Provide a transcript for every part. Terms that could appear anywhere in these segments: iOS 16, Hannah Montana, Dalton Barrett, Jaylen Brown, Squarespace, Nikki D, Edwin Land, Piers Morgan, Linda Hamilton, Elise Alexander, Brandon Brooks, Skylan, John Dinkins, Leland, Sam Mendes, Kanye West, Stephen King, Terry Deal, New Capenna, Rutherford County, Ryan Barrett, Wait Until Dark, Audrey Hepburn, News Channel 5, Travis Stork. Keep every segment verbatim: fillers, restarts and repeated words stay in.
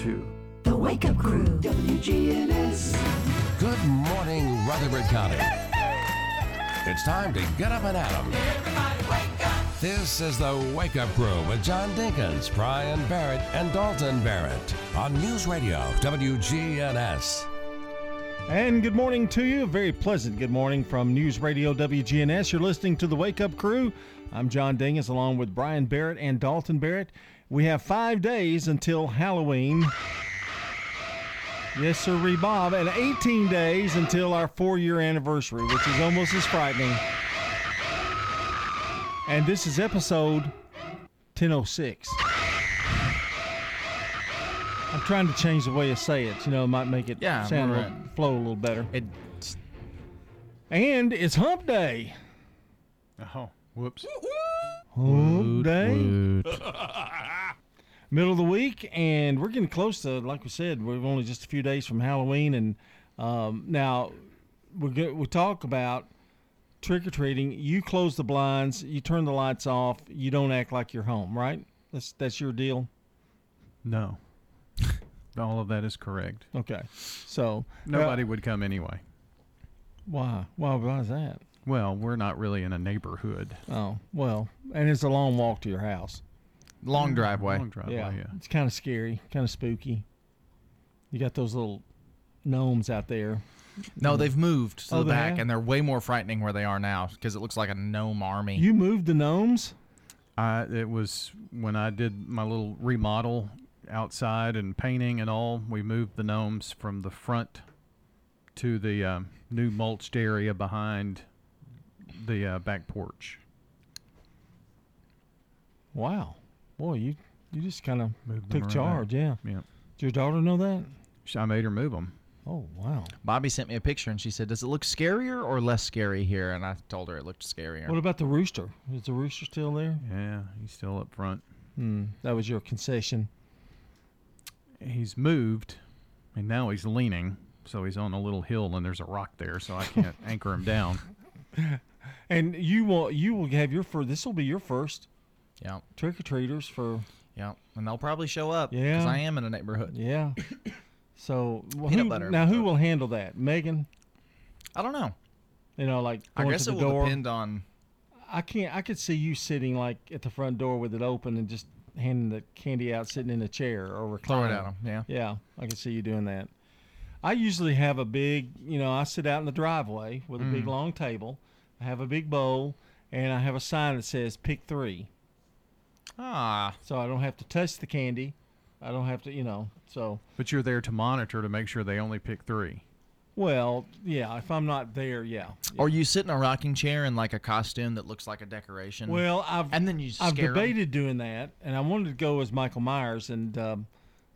you to The Wake Up Crew, W G N S. Good morning, Rutherford County. It's time to get up and at 'em. Everybody wake up. This is The Wake Up Crew with John Dinkins, Brian Barrett, and Dalton Barrett on News Radio W G N S. And good morning to you. A very pleasant good morning from News Radio W G N S. You're listening to The Wake Up Crew. I'm John Dinkins along with Brian Barrett and Dalton Barrett. We have five days until Halloween. Yes, sir, Rebob. And eighteen days until our four-year anniversary, which is almost as frightening. And this is episode ten oh six. I'm trying to change the way I say it. You know, it might make it yeah, sound right. a little, flow a little better. It's... And it's Hump Day. Oh, whoops. Hump Day. Middle of the week, and we're getting close to, like we said, we're only just a few days from Halloween. And um, now we we talk about trick-or-treating. You close the blinds. You turn the lights off. You don't act like you're home, right? That's That's your deal? No. All of that is correct. Okay. So nobody well, would come anyway. Why? Why was that? Well, we're not really in a neighborhood. Oh, well, and it's a long walk to your house. Long driveway. Long driveway, yeah. yeah. It's kind of scary, kind of spooky. You got those little gnomes out there. No, they've moved to oh, the back, have? and they're way more frightening where they are now because it looks like a gnome army. You moved the gnomes? I, it was when I did my little remodel outside and painting and all, we moved the gnomes from the front to the um, new mulched area behind the uh, back porch. Wow. Boy, you, you just kind of took charge, yeah. yeah. Did your daughter know that? I made her move them. Oh, wow. Bobby sent me a picture, and she said, does it look scarier or less scary here? And I told her it looked scarier. What about the rooster? Is the rooster still there? Yeah, he's still up front. Hmm, that was your concession. He's moved, and now he's leaning, so he's on a little hill, and there's a rock there, so I can't anchor him down. And you will you will have your first. This will be your first. Yeah. Trick or treaters for. Yeah, and they'll probably show up. Yeah. Because I am in a neighborhood. Yeah. So well, peanut who, butter. Now, who will handle that? Megan. I don't know. You know, like going I guess to the it will door. depend on. I can't. I could see you sitting like at the front door with it open and just handing the candy out, sitting in a chair or reclining. Throw it at them. Yeah. Yeah, I can see you doing that. I usually have a big, you know, I sit out in the driveway with a mm. big long table. I have a big bowl, and I have a sign that says pick three. Ah. So I don't have to touch the candy. I don't have to, you know, so. But you're there to monitor to make sure they only pick three. Well, yeah, if I'm not there, yeah. yeah. Or you sit in a rocking chair in like a costume that looks like a decoration. Well, I've, and then you scare I've debated them. doing that, and I wanted to go as Michael Myers, and um,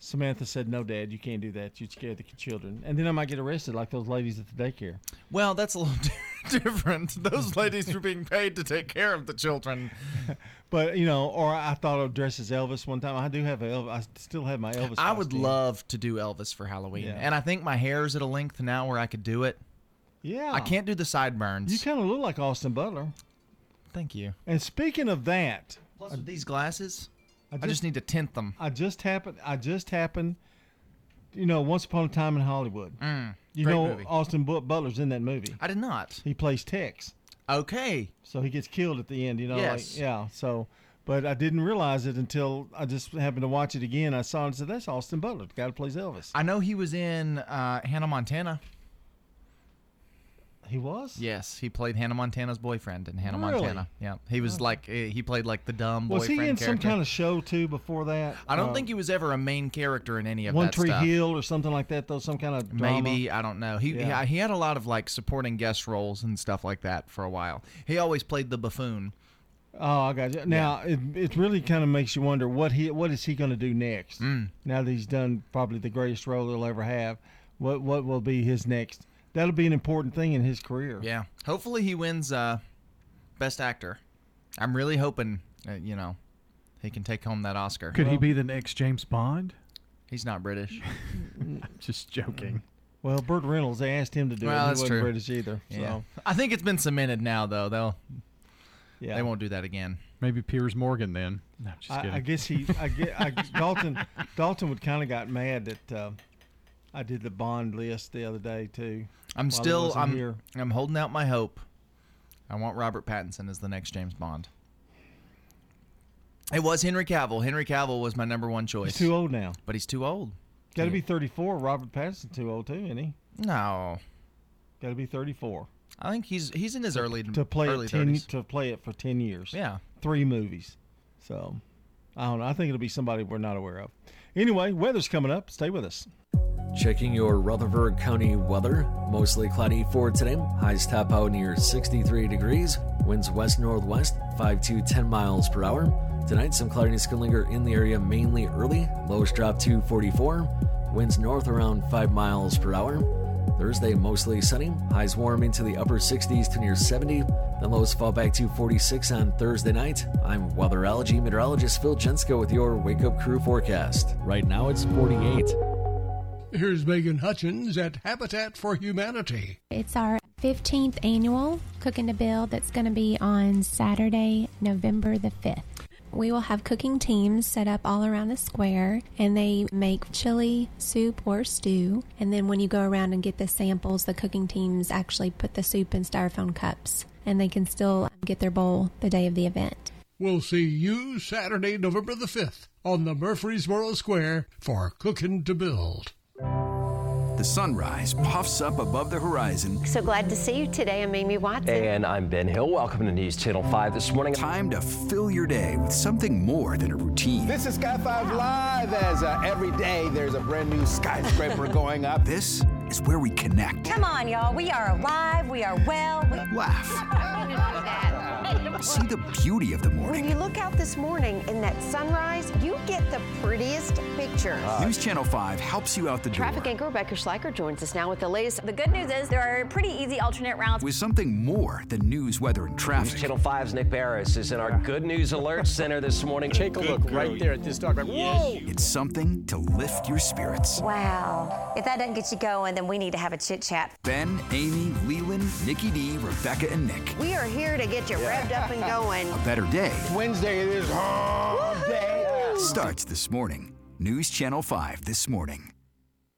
Samantha said, no, Dad, you can't do that. You'd scare the children. And then I might get arrested like those ladies at the daycare. Well, that's a little different. Those ladies were being paid to take care of the children. But, you know, or I thought I'd dress as Elvis one time. I do have Elvis. I still have my Elvis. I would love to do Elvis for Halloween. Yeah. And I think my hair is at a length now where I could do it. Yeah. I can't do the sideburns. You kind of look like Austin Butler. Thank you. And speaking of that. Plus with these glasses, I just, I just need to tint them. I just happened. I just happened. You know, Once Upon a Time in Hollywood. Mm, you know, movie. Austin Butler's in that movie. I did not. He plays Tex. Okay. So he gets killed at the end, you know. Yes. Like, yeah. So, but I didn't realize it until I just happened to watch it again. I saw it and said, that's Austin Butler, the guy who plays Elvis. I know he was in uh, Hannah Montana. He was? Yes. He played Hannah Montana's boyfriend in Hannah really? Montana. Yeah. He was oh. like, he played like the dumb boyfriend character. Was he in character. some kind of show too before that? I don't uh, think he was ever a main character in any of One that Tree stuff. One Tree Hill or something like that though, some kind of drama. Maybe. I don't know. He, yeah. he he had a lot of like supporting guest roles and stuff like that for a while. He always played the buffoon. Oh, I got you. Now, yeah. it, it really kind of makes you wonder what he what is he going to do next? Mm. Now that he's done probably the greatest role he'll ever have, what what will be his next? That'll be an important thing in his career. Yeah. Hopefully he wins uh, Best Actor. I'm really hoping, uh, you know, he can take home that Oscar. Could well, he be the next James Bond? He's not British. I'm just joking. Well, Burt Reynolds, they asked him to do well, it. He that's wasn't true. British either. Yeah. So. I think it's been cemented now, though. They'll, yeah. They won't do that again. Maybe Piers Morgan then. No, just I, kidding. I guess he. I get. I, Dalton. Dalton would kind of got mad that uh, I did the Bond list the other day too. I'm still. I'm. Here. I'm holding out my hope. I want Robert Pattinson as the next James Bond. It was Henry Cavill. Henry Cavill was my number one choice. He's too old now. But he's too old. Got to be thirty-four. Robert Pattinson too old too, isn't he? No. Got to be thirty-four. I think he's he's in his early to play early it ten, thirties. To play it for ten years. Yeah. Three movies. So, I don't know. I think it'll be somebody we're not aware of. Anyway, weather's coming up. Stay with us. Checking your Rutherford County weather. Mostly cloudy for today. Highs top out near sixty-three degrees. Winds west-northwest, five to ten miles per hour. Tonight, some cloudiness can linger in the area mainly early. Lows drop to forty-four. Winds north around five miles per hour. Thursday, mostly sunny. Highs warm into the upper sixties to near seventy. Then lows fall back to forty-six on Thursday night. I'm weatherology meteorologist Phil Jensko with your Wake Up Crew forecast. Right now, it's forty-eight. Here's Megan Hutchins at Habitat for Humanity. It's our fifteenth annual Cooking to Build that's going to be on Saturday, November the fifth. We will have cooking teams set up all around the square, and they make chili, soup, or stew. And then when you go around and get the samples, the cooking teams actually put the soup in styrofoam cups, and they can still get their bowl the day of the event. We'll see you Saturday, November the fifth on the Murfreesboro Square for Cooking to Build. The sunrise puffs up above the horizon. So glad to see you today. I'm Amy Watson. And I'm Ben Hill. Welcome to News Channel five this morning. Time to fill your day with something more than a routine. This is Sky five Live, as uh, every day there's a brand new skyscraper going up. This is where we connect. Come on, y'all. We are alive. We are well. We laugh. See the beauty of the morning. When you look out this morning in that sunrise, you get the prettiest pictures. Uh, News Channel five helps you out the door. Traffic anchor Rebecca Schleicher joins us now with the latest. The good news is there are pretty easy alternate routes. With something more than news, weather, and traffic. News Channel five's Nick Barris is in our Good News Alert Center this morning. Take a look right there at this dog. Whoa! It's something to lift your spirits. Wow. If that doesn't get you going, then we need to have a chit-chat. Ben, Amy, Leland, Nikki D, Rebecca, and Nick. We are here to get you yeah. revved up and going. A better day. Wednesday it is all day. Starts this morning. News Channel five this morning.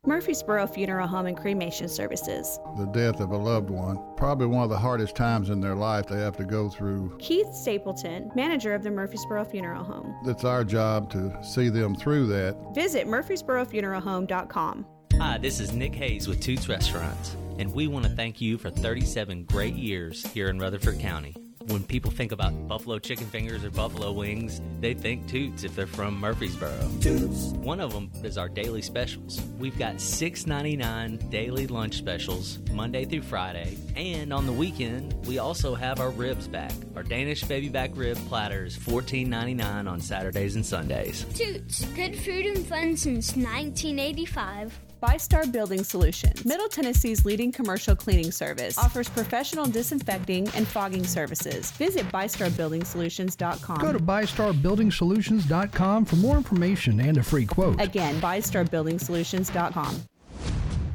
Murfreesboro Funeral Home and Cremation Services. The death of a loved one, probably one of the hardest times in their life they have to go through. Keith Stapleton, manager of the Murfreesboro Funeral Home. It's our job to see them through that. Visit murfreesboro funeral home dot com. Hi, this is Nick Hayes with Toots Restaurants, and we want to thank you for thirty-seven great years here in Rutherford County. When people think about buffalo chicken fingers or buffalo wings, they think Toots if they're from Murfreesboro. Toots. One of them is our daily specials. We've got six ninety-nine daily lunch specials Monday through Friday, and on the weekend we also have our ribs back. Our Danish baby back rib platter is fourteen ninety-nine on Saturdays and Sundays. Toots, good food and fun since nineteen eighty-five. Bystar Building Solutions, Middle Tennessee's leading commercial cleaning service, offers professional disinfecting and fogging services. Visit bystar building solutions dot com. Go to bystar building solutions dot com for more information and a free quote. Again, bystar building solutions dot com.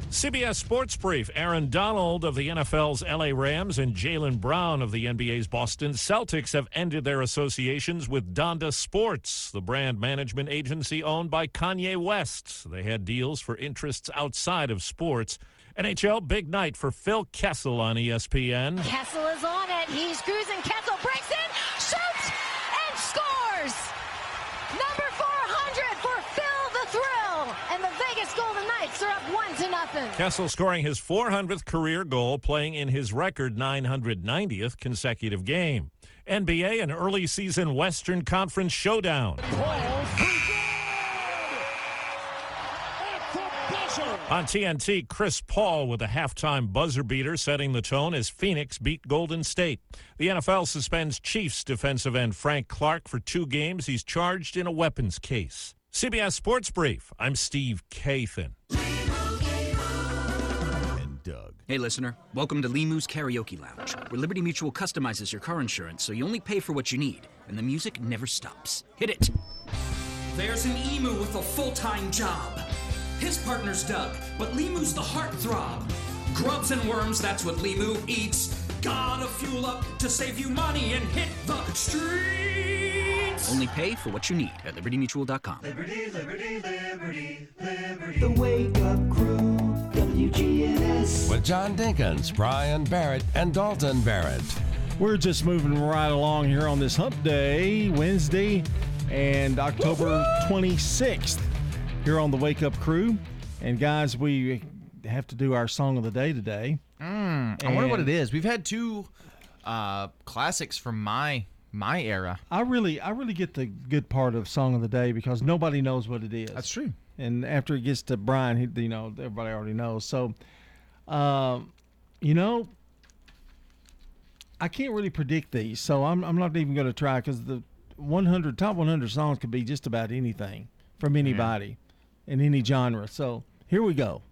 C B S Sports Brief. Aaron Donald of the N F L's L A Rams and Jaylen Brown of the N B A's Boston Celtics have ended their associations with Donda Sports, the brand management agency owned by Kanye West. They had deals for interests outside of sports. N H L, big night for Phil Kessel on E S P N. Kessel is on it. He's cruising. Kessel breaks in, shoots, and scores! Number four hundred for Phil the Thrill, and the Vegas Golden Knights are up one to nothing. Kessel scoring his four hundredth career goal, playing in his record nine hundred ninetieth consecutive game. N B A, an early season Western Conference showdown. On T N T, Chris Paul with a halftime buzzer beater, setting the tone as Phoenix beat Golden State. The N F L suspends Chiefs defensive end Frank Clark for two games. He's charged in a weapons case. C B S Sports Brief. I'm Steve Kathan. And Doug. Hey, listener. Welcome to Limu's Karaoke Lounge, where Liberty Mutual customizes your car insurance so you only pay for what you need, and the music never stops. Hit it. There's an emu with a full-time job. His partner's Doug, but Limu's the heartthrob. Grubs and worms, that's what Limu eats. Gotta fuel up to save you money and hit the streets. Only pay for what you need at liberty mutual dot com. Liberty, liberty, liberty, liberty. The Wake Up Crew, W G N S. With John Dinkins, Brian Barrett, and Dalton Barrett. We're just moving right along here on this hump day, Wednesday, and October twenty-sixth, here on the Wake Up Crew. And guys, we have to do our song of the day today. Mm, I wonder what it is. We've had two uh, classics from my my era. I really I really get the good part of song of the day because nobody knows what it is. That's true. And after it gets to Brian, he, you know, everybody already knows. So, uh, you know, I can't really predict these, so I'm I'm not even going to try because the one hundred top one hundred songs could be just about anything from anybody yeah. in any genre. So here we go.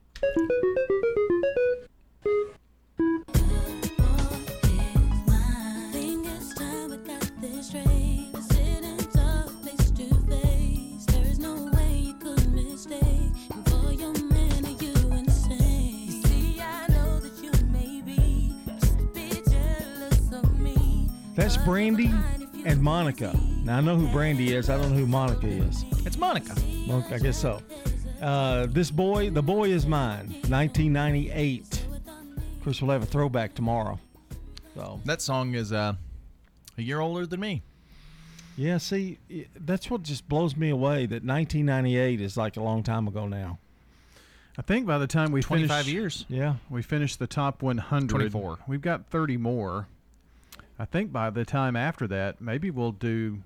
That's Brandy and Monica. Now, I know who Brandy is. I don't know who Monica is. It's Monica. Well, I guess so. Uh, this boy, The Boy Is Mine, nineteen ninety-eight. Of course, we'll have a throwback tomorrow. So that song is uh, a year older than me. Yeah, see, that's what just blows me away, that nineteen ninety-eight is like a long time ago now. I think by the time we finish... twenty-five years. Yeah. We finish the top one hundred. twenty-four. We've got thirty more. I think by the time after that, maybe we'll do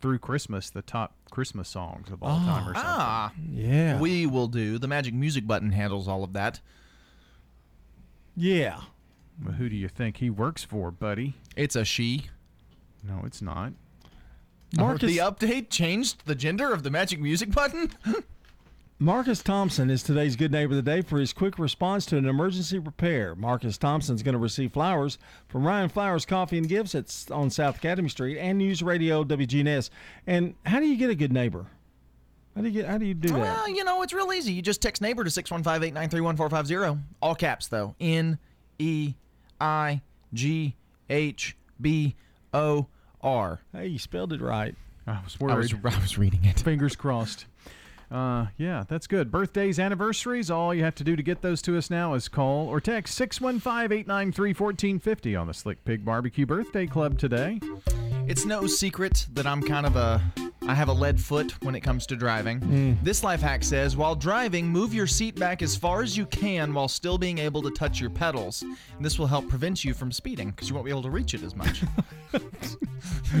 through Christmas the top Christmas songs of all oh, time or something. Ah, yeah. We will do. The magic music button handles all of that. Yeah. But who do you think he works for, buddy? It's a she. No, it's not. Marcus, the update changed the gender of the magic music button? Marcus Thompson is today's Good Neighbor of the Day for his quick response to an emergency repair. Marcus Thompson's going to receive flowers from Ryan Flowers Coffee and Gifts at, on South Academy Street and News Radio W G N S. And how do you get a good neighbor? How do you get? How do you do that? Well, you know, it's real easy. You just text neighbor to six one five, eight nine three, one four five zero. All caps, though. N E I G H B O R. Hey, you spelled it right. I was worried. I was, I was reading it. Fingers crossed. Uh, yeah, that's good. Birthdays, anniversaries, all you have to do to get those to us now is call or text six one five, eight nine three, one four five zero on the Slick Pig Barbecue Birthday Club today. It's no secret that I'm kind of a, I have a lead foot when it comes to driving. Mm. This life hack says, while driving, move your seat back as far as you can while still being able to touch your pedals. And this will help prevent you from speeding because you won't be able to reach it as much.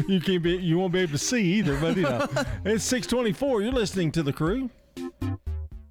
You can't be. You won't be able to see either, but you know. It's six twenty-four. You're listening to The Crew.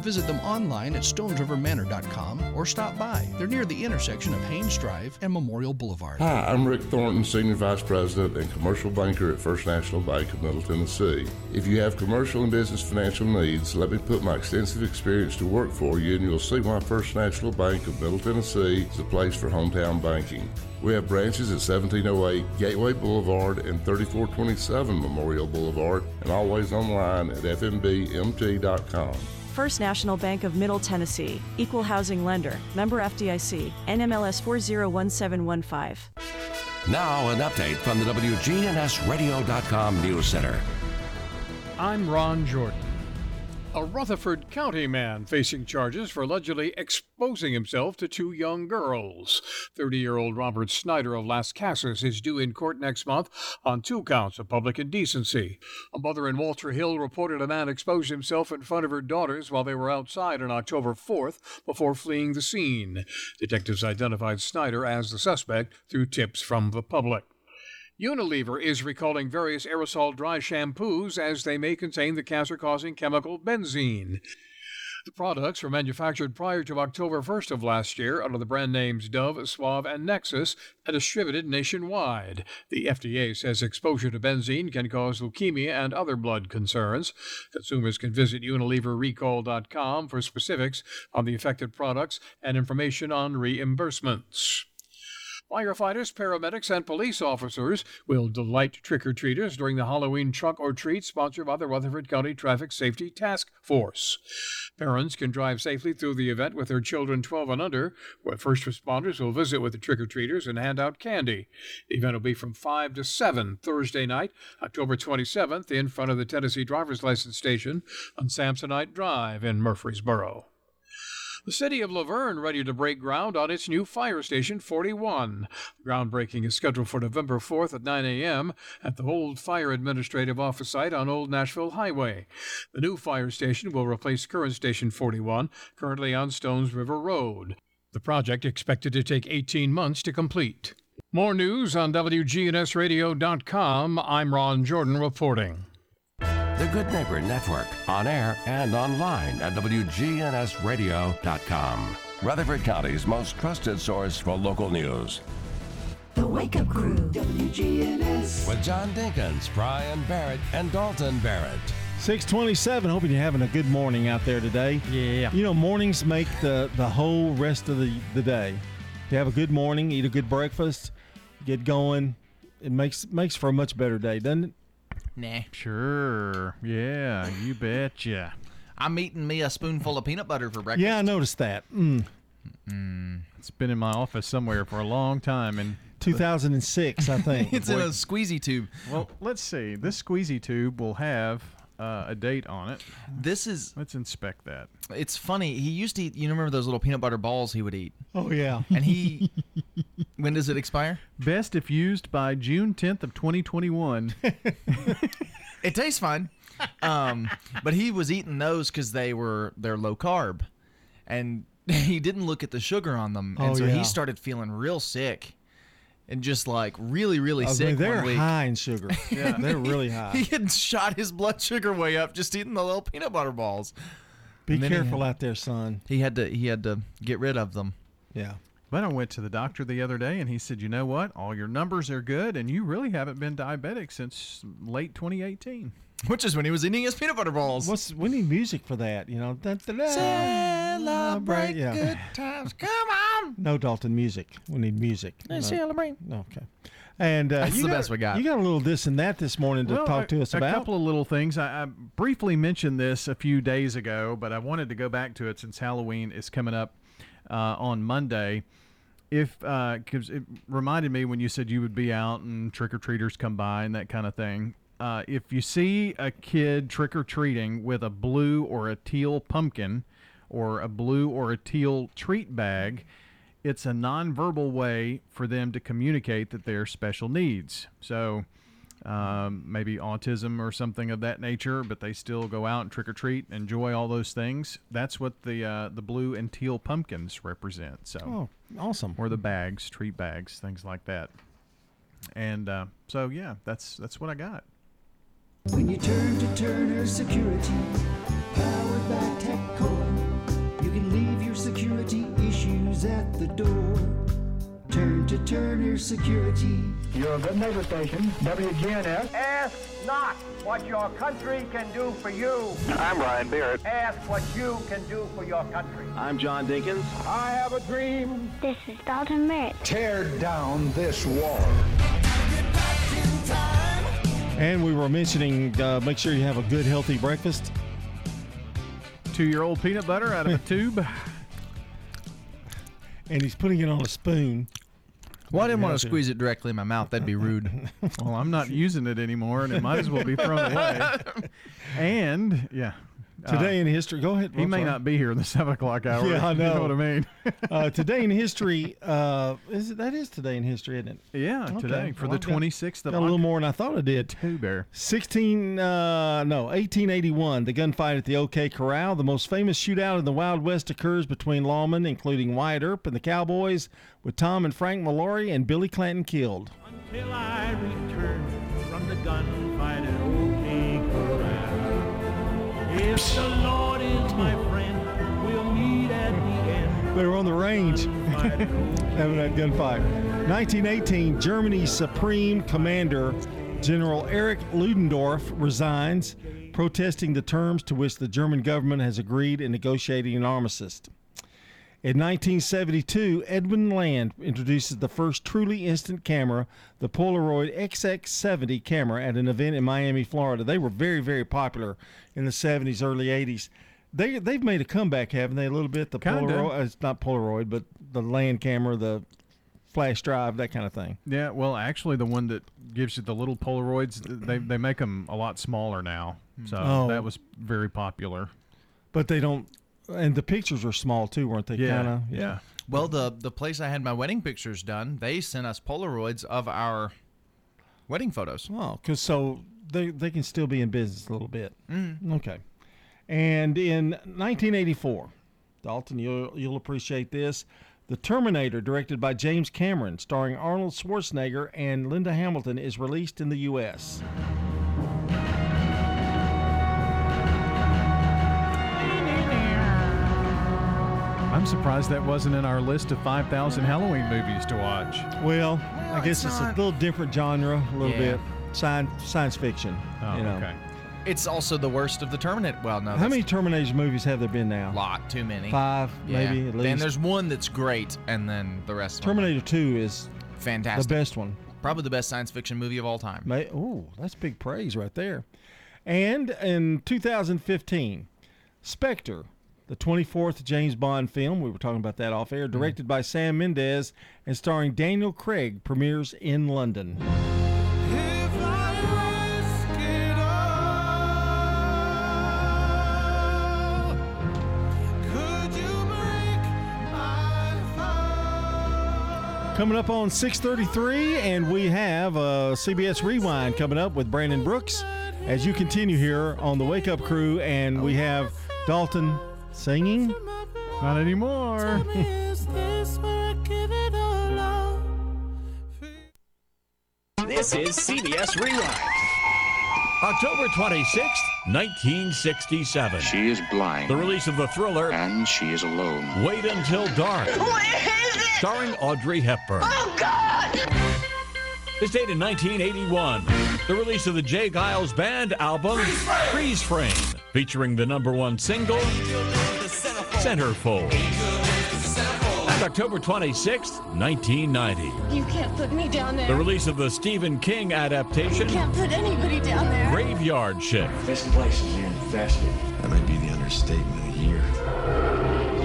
Visit them online at stones river manor dot com or stop by. They're near the intersection of Haynes Drive and Memorial Boulevard. Hi, I'm Rick Thornton, Senior Vice President and Commercial Banker at First National Bank of Middle Tennessee. If you have commercial and business financial needs, let me put my extensive experience to work for you, and you'll see why First National Bank of Middle Tennessee is the place for hometown banking. We have branches at seventeen oh eight Gateway Boulevard and thirty-four twenty-seven Memorial Boulevard, and always online at f m b m t dot com. First National Bank of Middle Tennessee, Equal Housing Lender, Member F D I C, N M L S four zero one seven one five. Now an update from the W G N S radio dot com News Center. I'm Ron Jordan. A Rutherford County man facing charges for allegedly exposing himself to two young girls. thirty-year-old Robert Snyder of Las Casas is due in court next month on two counts of public indecency. A mother in Walter Hill reported a man exposed himself in front of her daughters while they were outside on October fourth before fleeing the scene. Detectives identified Snyder as the suspect through tips from the public. Unilever is recalling various aerosol dry shampoos as they may contain the cancer-causing chemical benzene. The products were manufactured prior to October first of last year under the brand names Dove, Suave, and Nexus and distributed nationwide. The F D A says exposure to benzene can cause leukemia and other blood concerns. Consumers can visit Unilever Recall dot com for specifics on the affected products and information on reimbursements. Firefighters, paramedics, and police officers will delight trick-or-treaters during the Halloween Trunk or Treat sponsored by the Rutherford County Traffic Safety Task Force. Parents can drive safely through the event with their children twelve and under, where first responders will visit with the trick-or-treaters and hand out candy. The event will be from five to seven Thursday night, October twenty-seventh, in front of the Tennessee Driver's License Station on Samsonite Drive in Murfreesboro. The city of Laverne ready to break ground on its new fire station forty-one. Groundbreaking is scheduled for November fourth at nine a.m. at the old Fire Administrative Office site on Old Nashville Highway. The new fire station will replace current Station forty-one, currently on Stones River Road. The project expected to take eighteen months to complete. More news on W G N S radio dot com. I'm Ron Jordan reporting. The Good Neighbor Network, on air and online at W G N S radio dot com. Rutherford County's most trusted source for local news. The Wake Up Crew, W G N S. With John Dinkins, Brian Barrett, and Dalton Barrett. six twenty-seven, hoping you're having a good morning out there today. Yeah. You know, mornings make the, the whole rest of the, the day. You have a good morning, eat a good breakfast, get going. It makes makes for a much better day, doesn't it? Nah. Sure. Yeah, you betcha. I'm eating me a spoonful of peanut butter for breakfast. Yeah, I noticed that. Mm. Mm. It's been in my office somewhere for a long time. And two thousand six, I think. It's Boy. In a squeezy tube. Well, let's see. This squeezy tube will have uh, a date on it. This is... Let's inspect that. It's funny. He used to eat... You remember those little peanut butter balls he would eat? Oh, yeah. And he... When does it expire? Best if used by June tenth of twenty twenty-one. It tastes fine. Um, but he was eating those because they were they're low carb. And he didn't look at the sugar on them. And oh, so yeah. He started feeling real sick. And just like really, really I sick mean, they're one week. High in sugar. Yeah, they're really high. He had shot his blood sugar way up just eating the little peanut butter balls. Be careful had, out there, son. He had to he had to get rid of them. Yeah. But I went to the doctor the other day, and he said, you know what? All your numbers are good, and you really haven't been diabetic since late twenty eighteen. Which is when he was eating his peanut butter balls. What's, we need music for that, you know. Da, da, da. Celebrate yeah. good times. Come on. No Dalton music. We need music. Let's no. celebrate. Okay. And, uh, That's the got, best we got. You got a little this and that this morning to well, talk to us a, about. A couple of little things. I, I briefly mentioned this a few days ago, but I wanted to go back to it since Halloween is coming up uh, on Monday. If uh, 'cause it reminded me when you said you would be out and trick-or-treaters come by and that kind of thing. Uh, if you see a kid trick-or-treating with a blue or a teal pumpkin or a blue or a teal treat bag, it's a nonverbal way for them to communicate that they're special needs. So um, maybe autism or something of that nature, but they still go out and trick-or-treat, enjoy all those things. That's what the uh, the blue and teal pumpkins represent. So. Oh. Awesome. Or the bags, treat bags, things like that. And uh, so, yeah, that's that's what I got. When you turn to Turner Security, powered by TechCore, you can leave your security issues at the door. Turn to Turner Security. Your good neighbor station, W G N S. Ask not what your country can do for you. I'm Ryan Barrett. Ask what you can do for your country. I'm John Dinkins. I have a dream. This is Dalton Barrett. Tear down this wall. Get back in time. And we were mentioning, uh, make sure you have a good, healthy breakfast. Two-year-old peanut butter out of a tube. And he's putting it on a spoon. Well, I didn't want to squeeze it directly in my mouth. That'd be rude. Well, I'm not using it anymore, and it might as well be thrown away. And, yeah. Today uh, in history. Go ahead. He may sorry. not be here in the seven o'clock hour. Yeah, I know. You know what I mean? uh, today in history. Uh, is it, that is today in history, isn't it? Yeah, okay. Today for well, the twenty-sixth. Got, got a little more than I thought I did. Two bear. sixteen, uh, no, eighteen eighty-one, the gunfight at the O K Corral. The most famous shootout in the Wild West occurs between lawmen, including Wyatt Earp and the Cowboys, with Tom and Frank Mallory and Billy Clanton killed. Until I return from the gunfight at O K Corral. If the Lord is my friend, They were on the range having that gunfight. nineteen eighteen, Germany's Supreme Commander, General Erich Ludendorff, resigns, protesting the terms to which the German government has agreed in negotiating an armistice. In nineteen seventy-two, Edwin Land introduces the first truly instant camera, the Polaroid X X seventy camera, at an event in Miami, Florida. They were very, very popular in the seventies, early eighties. They, they've made a comeback, haven't they, a little bit? The Kinda. Polaroid, uh, it's not Polaroid, but the Land camera, the flash drive, that kind of thing. Yeah, well, actually, the one that gives you the little Polaroids, they, they make them a lot smaller now. So oh. that was very popular. But they don't... And the pictures are small, too, weren't they? Yeah, kinda? yeah. yeah. Well, the, the place I had my wedding pictures done, they sent us Polaroids of our wedding photos. Oh, because so they, they can still be in business a little bit. Mm. Okay. And in nineteen eighty-four, Dalton, you'll, you'll appreciate this, The Terminator, directed by James Cameron, starring Arnold Schwarzenegger and Linda Hamilton, is released in the U S I'm surprised that wasn't in our list of five thousand Halloween movies to watch. Well, well I guess it's, it's a little different genre, a little yeah. bit. Science, science fiction. Oh, you know. okay. It's also the worst of the Terminator. Well, no. How many Terminator movies have there been now? A lot. Too many. Five, yeah. maybe, at least. And there's one that's great, and then the rest of them. Terminator two is fantastic. The best one. Probably the best science fiction movie of all time. May- Ooh, that's big praise right there. And in two thousand fifteen, Spectre, the twenty-fourth James Bond film, we were talking about that off air, directed by Sam Mendes and starring Daniel Craig, premieres in London. If I risk it all, could you break my fall? Coming up on six thirty-three, and we have a C B S Rewind coming up with Brandon Brooks as you continue here on the Wake Up Crew, and we have Dalton singing? Not anymore. This is C B S Rewind. October twenty-sixth, nineteen sixty-seven. She is blind. The release of the thriller. And she is alone. Wait Until Dark. What is it? Starring Audrey Hepburn. Oh, God! This date in nineteen eighty-one. The release of the Jay Giles Band album, Freeze Frame. Freeze Frame. Featuring the number one single, Centerfold. That's October twenty-sixth, nineteen ninety. You can't put me down there. The release of the Stephen King adaptation, You can't put anybody down there. Graveyard Shift. This place is infested. That might be the understatement of the year.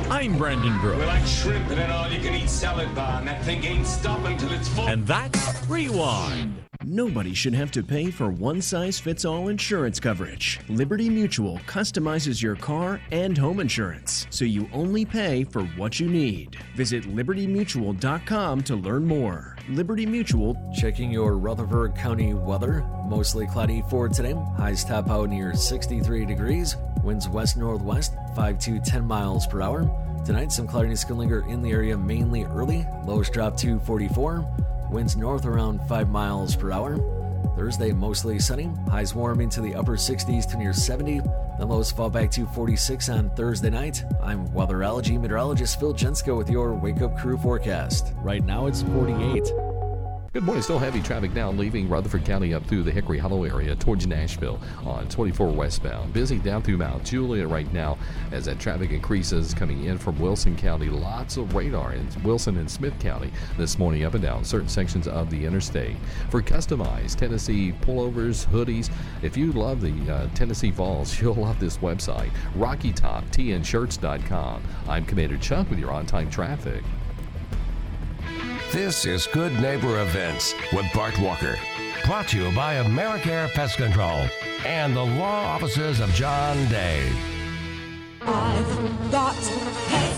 I'm Brandon Brooks. We're like shrimp in an all-you-can-eat salad bar, and that thing ain't stopping till it's full. And that's Rewind. Nobody should have to pay for one-size-fits-all insurance coverage. Liberty Mutual customizes your car and home insurance, so you only pay for what you need. Visit liberty mutual dot com to learn more. Liberty Mutual. Checking your Rutherford County weather. Mostly cloudy for today. Highs top out near sixty-three degrees. Winds west-northwest, five to ten miles per hour. Tonight, some cloudiness can linger in the area mainly early. Lows drop to forty-four. Winds north around five miles per hour. Thursday, mostly sunny. Highs warm into the upper sixties to near seventy. The lows fall back to forty-six on Thursday night. I'm weatherology meteorologist Phil Jensko with your Wake Up Crew forecast. Right now, it's forty-eight. Good morning. Still heavy traffic now leaving Rutherford County up through the Hickory Hollow area towards Nashville on twenty-four westbound. Busy down through Mount Julia right now as that traffic increases coming in from Wilson County. Lots of radar in Wilson and Smith County this morning up and down certain sections of the interstate. For customized Tennessee pullovers, hoodies, if you love the uh, Tennessee Falls, you'll love this website, rocky top t n shirts dot com. I'm Commander Chuck with your on-time traffic. This is Good Neighbor Events with Bart Walker. Brought to you by Americare Pest Control and the law offices of John Day. I've got pests.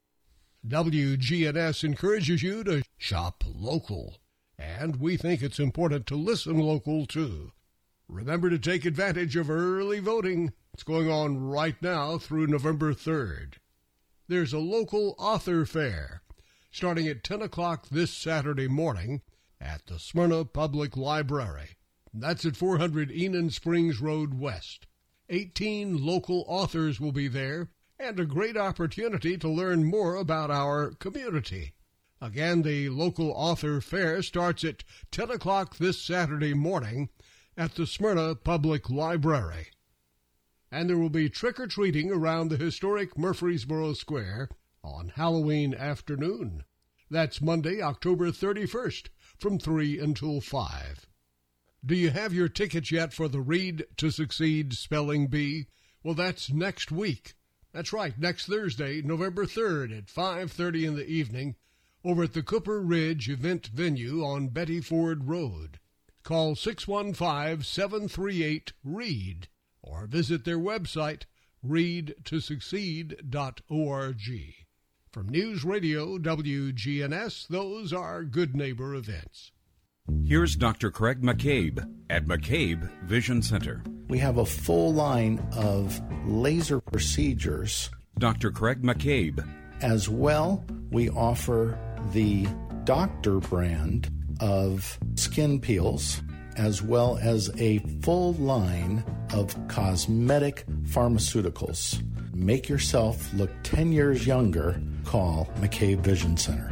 W G N S encourages you to shop local, and we think it's important to listen local, too. Remember to take advantage of early voting. It's going on right now through November third. There's a local author fair starting at ten o'clock this Saturday morning at the Smyrna Public Library. That's at four hundred Enon Springs Road West. eighteen local authors will be there, and a great opportunity to learn more about our community. Again, the local author fair starts at ten o'clock this Saturday morning at the Smyrna Public Library. And there will be trick-or-treating around the historic Murfreesboro Square on Halloween afternoon. That's Monday, October thirty-first, from three until five. Do you have your tickets yet for the Read to Succeed Spelling Bee? Well, that's next week. That's right, next Thursday, November third at five thirty in the evening over at the Cooper Ridge Event Venue on Betty Ford Road. Call six one five, seven three eight, READ or visit their website, read to succeed dot org. From News Radio W G N S, those are Good Neighbor events. Here's Doctor Craig McCabe at McCabe Vision Center. We have a full line of laser procedures. Doctor Craig McCabe. As well, we offer the Doctor brand of skin peels, as well as a full line of cosmetic pharmaceuticals. Make yourself look ten years younger. Call McCabe Vision Center.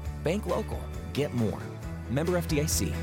Bank local. Get more. Member F D I C.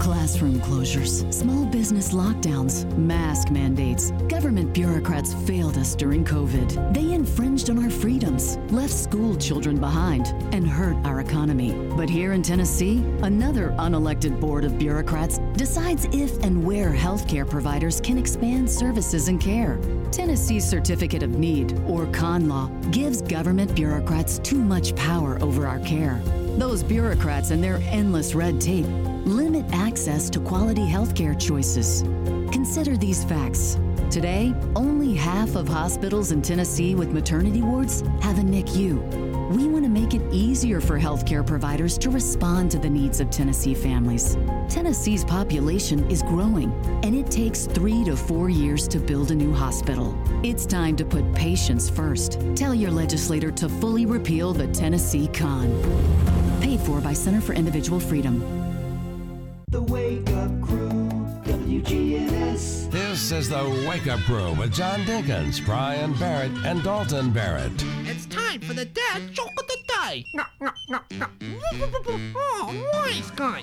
Classroom closures, small business lockdowns, mask mandates. Government bureaucrats failed us during COVID. They infringed on our freedoms, left school children behind, and hurt our economy. But here in Tennessee, another unelected board of bureaucrats decides if and where healthcare providers can expand services and care. Tennessee's Certificate of Need, or CON law, gives government bureaucrats too much power over our care. Those bureaucrats and their endless red tape limit access to quality healthcare choices. Consider these facts. Today, only half of hospitals in Tennessee with maternity wards have a N I C U. We want to make it easier for healthcare providers to respond to the needs of Tennessee families. Tennessee's population is growing, and it takes three to four years to build a new hospital. It's time to put patients first. Tell your legislator to fully repeal the Tennessee CON. Paid for by Center for Individual Freedom. The Wake Up Crew, W G N S. This is The Wake Up Crew with John Dinkins, Brian Barrett, and Dalton Barrett. It's time for the dad joke of the day. No, no, no, no. Oh, nice guy.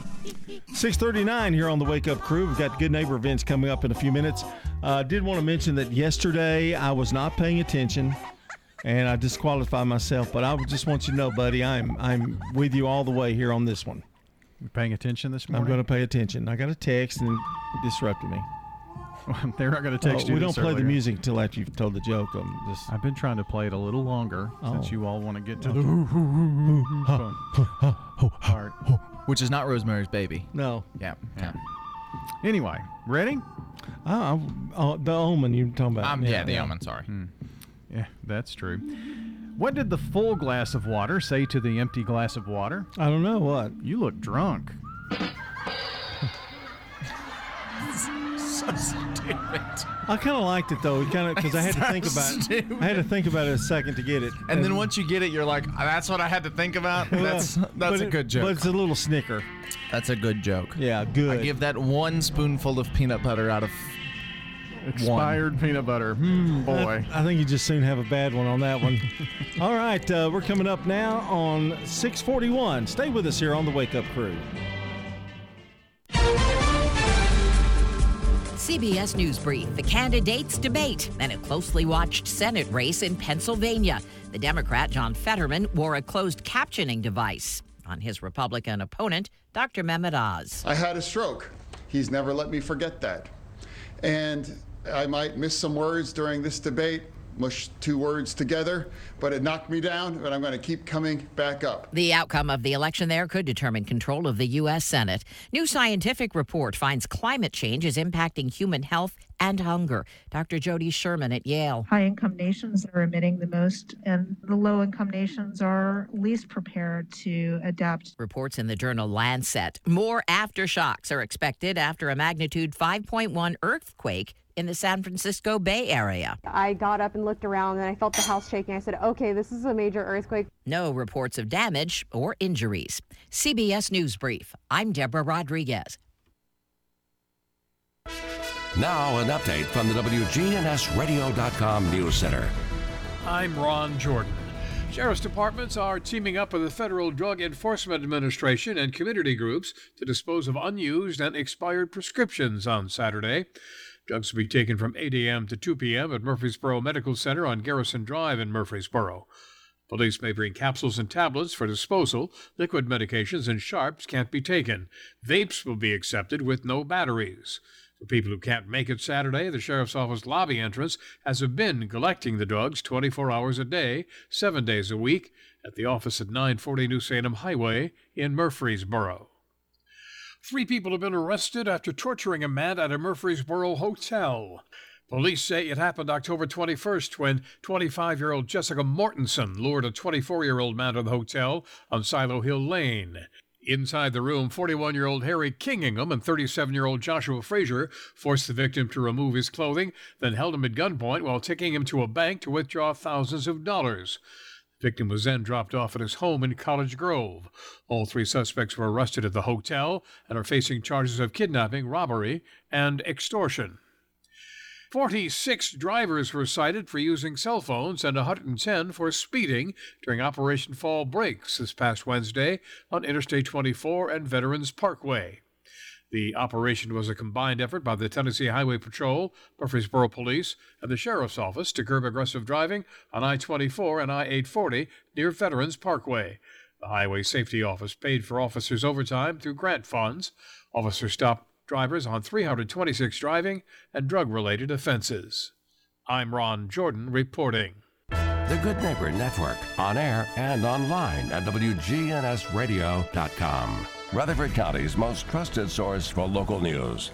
six thirty-nine here on The Wake Up Crew. We've got Good Neighbor events coming up in a few minutes. I uh, did want to mention that yesterday I was not paying attention. And I disqualify myself, but I just want you to know, buddy, I'm I'm with you all the way here on this one. You're paying attention this morning? I'm going to pay attention. I got a text, and it disrupted me. Well, they're not going to text well, you We don't play earlier. The music until after you've told the joke. I'm just... I've been trying to play it a little longer oh. since you all want to get to okay. the part. Which is not Rosemary's Baby. No. Yeah. yeah. yeah. Anyway, ready? Uh, uh, the Omen you're talking about. Um, yeah, yeah, The yeah. Omen, sorry. Hmm. Yeah, that's true. What did the full glass of water say to the empty glass of water? I don't know what. You look drunk. So stupid. I kind of liked it though, kind of because I had so to think about. Stupid. It. I had to think about it a second to get it. And, and then once you get it, you're like, "That's what I had to think about." That's that's a good joke. But it's a little snicker. That's a good joke. Yeah, good. I give that one spoonful of peanut butter out of. Expired one. Peanut butter. Mm, boy. I, I think you just soon have a bad one on that one. All right, uh, we're coming up now on six forty-one. Stay with us here on The Wake Up Crew. C B S News Brief, the candidates debate, and a closely watched Senate race in Pennsylvania. The Democrat, John Fetterman, wore a closed captioning device on his Republican opponent, Doctor Mehmet Oz. I had a stroke. He's never let me forget that. And I might miss some words during this debate, mush two words together, but it knocked me down, but I'm going to keep coming back up. The outcome of the election there could determine control of the U S Senate. New scientific report finds climate change is impacting human health and hunger. Doctor Jody Sherman at Yale. High-income nations are emitting the most, and the low-income nations are least prepared to adapt. Reports in the journal Lancet. More aftershocks are expected after a magnitude five point one earthquake in the San Francisco Bay Area. I got up and looked around and I felt the house shaking. I said, okay, this is a major earthquake. No reports of damage or injuries. C B S News Brief. I'm Deborah Rodriguez. Now an update from the W G N S radio dot com News Center. I'm Ron Jordan. Sheriff's departments are teaming up with the Federal Drug Enforcement Administration and community groups to dispose of unused and expired prescriptions on Saturday. Drugs will be taken from eight a.m. to two p.m. at Murfreesboro Medical Center on Garrison Drive in Murfreesboro. Police may bring capsules and tablets for disposal. Liquid medications and sharps can't be taken. Vapes will be accepted with no batteries. For people who can't make it Saturday, the Sheriff's Office lobby entrance has a bin collecting the drugs twenty-four hours a day, seven days a week, at the office at nine forty New Salem Highway in Murfreesboro. Three people have been arrested after torturing a man at a Murfreesboro hotel. Police say it happened October twenty-first when twenty-five-year-old Jessica Mortensen lured a twenty-four-year-old man to the hotel on Silo Hill Lane. Inside the room, forty-one-year-old Harry Kingingham and thirty-seven-year-old Joshua Frazier forced the victim to remove his clothing, then held him at gunpoint while taking him to a bank to withdraw thousands of dollars. The victim was then dropped off at his home in College Grove. All three suspects were arrested at the hotel and are facing charges of kidnapping, robbery, and extortion. forty-six drivers were cited for using cell phones and one hundred ten for speeding during Operation Fall Breaks this past Wednesday on Interstate twenty-four and Veterans Parkway. The operation was a combined effort by the Tennessee Highway Patrol, Murfreesboro Police, and the Sheriff's Office to curb aggressive driving on I twenty-four and I eight forty near Veterans Parkway. The Highway Safety Office paid for officers' overtime through grant funds. Officers stopped drivers on three hundred twenty-six driving and drug-related offenses. I'm Ron Jordan reporting. The Good Neighbor Network, on air and online at W G N S radio dot com. Rutherford County's most trusted source for local news.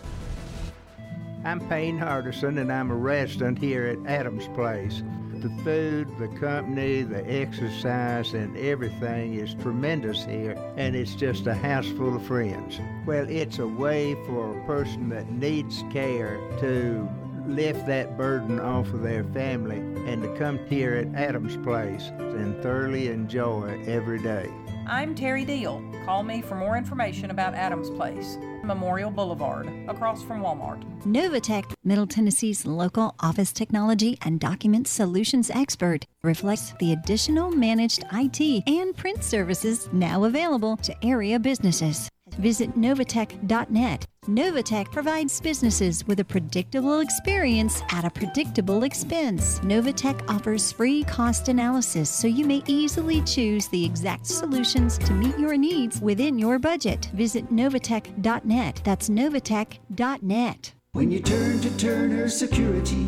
I'm Payne Hardison, and I'm a resident here at Adams Place. The food, the company, the exercise, and everything is tremendous here, and it's just a house full of friends. Well, it's a way for a person that needs care to lift that burden off of their family and to come here at Adams Place and thoroughly enjoy every day. I'm Terry Deal. Call me for more information about Adams Place, Memorial Boulevard, across from Walmart. Novatech, Middle Tennessee's local office technology and document solutions expert, reflects the additional managed I T and print services now available to area businesses. Visit Novatech dot net. Novatech provides businesses with a predictable experience at a predictable expense. Novatech offers free cost analysis so you may easily choose the exact solutions to meet your needs within your budget. Visit Novatech dot net. That's Novatech dot net. When you turn to Turner Security,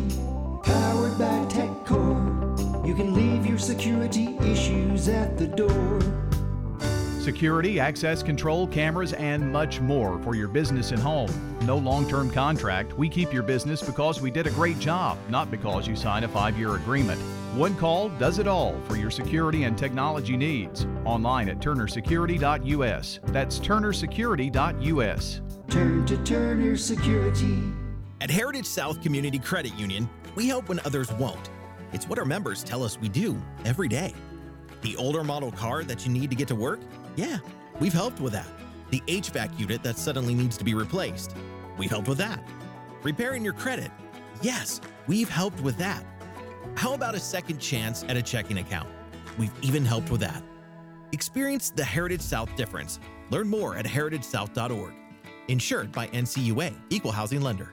powered by TechCore, you can leave your security issues at the door. Security, access control, cameras, and much more for your business and home. No long-term contract. We keep your business because we did a great job, not because you sign a five-year agreement. One call does it all for your security and technology needs. Online at turner security dot U S. That's turner security dot U S. Turn to Turner Security. At Heritage South Community Credit Union, we help when others won't. It's what our members tell us we do every day. The older model car that you need to get to work? Yeah, we've helped with that. The H V A C unit that suddenly needs to be replaced? We've helped with that. Repairing your credit? Yes, we've helped with that. How about a second chance at a checking account? We've even helped with that. Experience the Heritage South difference. Learn more at heritage south dot org. Insured by N C U A, Equal Housing Lender.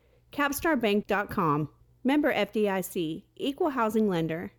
capstar bank dot com, member F D I C, equal housing lender.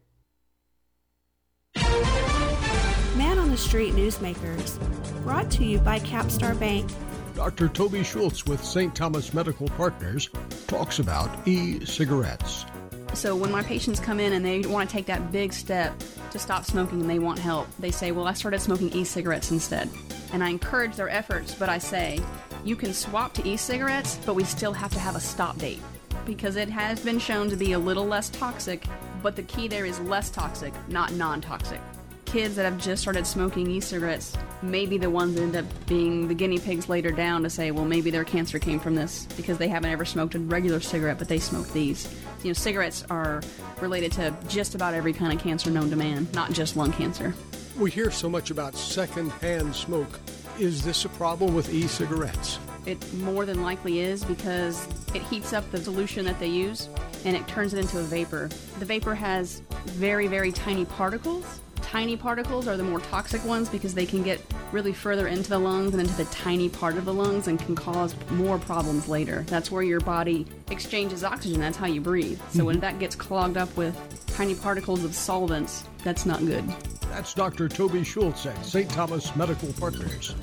Man on the Street Newsmakers, brought to you by Capstar Bank. Doctor Toby Schultz with Saint Thomas Medical Partners talks about e-cigarettes. So when my patients come in and they want to take that big step to stop smoking and they want help, they say, well, I started smoking e-cigarettes instead. And I encourage their efforts, but I say, you can swap to e-cigarettes, but we still have to have a stop date, because it has been shown to be a little less toxic, but the key there is less toxic, not non-toxic. Kids that have just started smoking e-cigarettes may be the ones that end up being the guinea pigs later down to say, well, maybe their cancer came from this, because they haven't ever smoked a regular cigarette, but they smoked these. You know, cigarettes are related to just about every kind of cancer known to man, not just lung cancer. We hear so much about secondhand smoke. Is this a problem with e-cigarettes? It more than likely is, because it heats up the solution that they use and it turns it into a vapor. The vapor has very, very tiny particles. Tiny particles are the more toxic ones, because they can get really further into the lungs and into the tiny part of the lungs and can cause more problems later. That's where your body exchanges oxygen. That's how you breathe. So mm-hmm. when that gets clogged up with tiny particles of solvents, that's not good. That's Doctor Toby Schultz at Saint Thomas Medical Partners.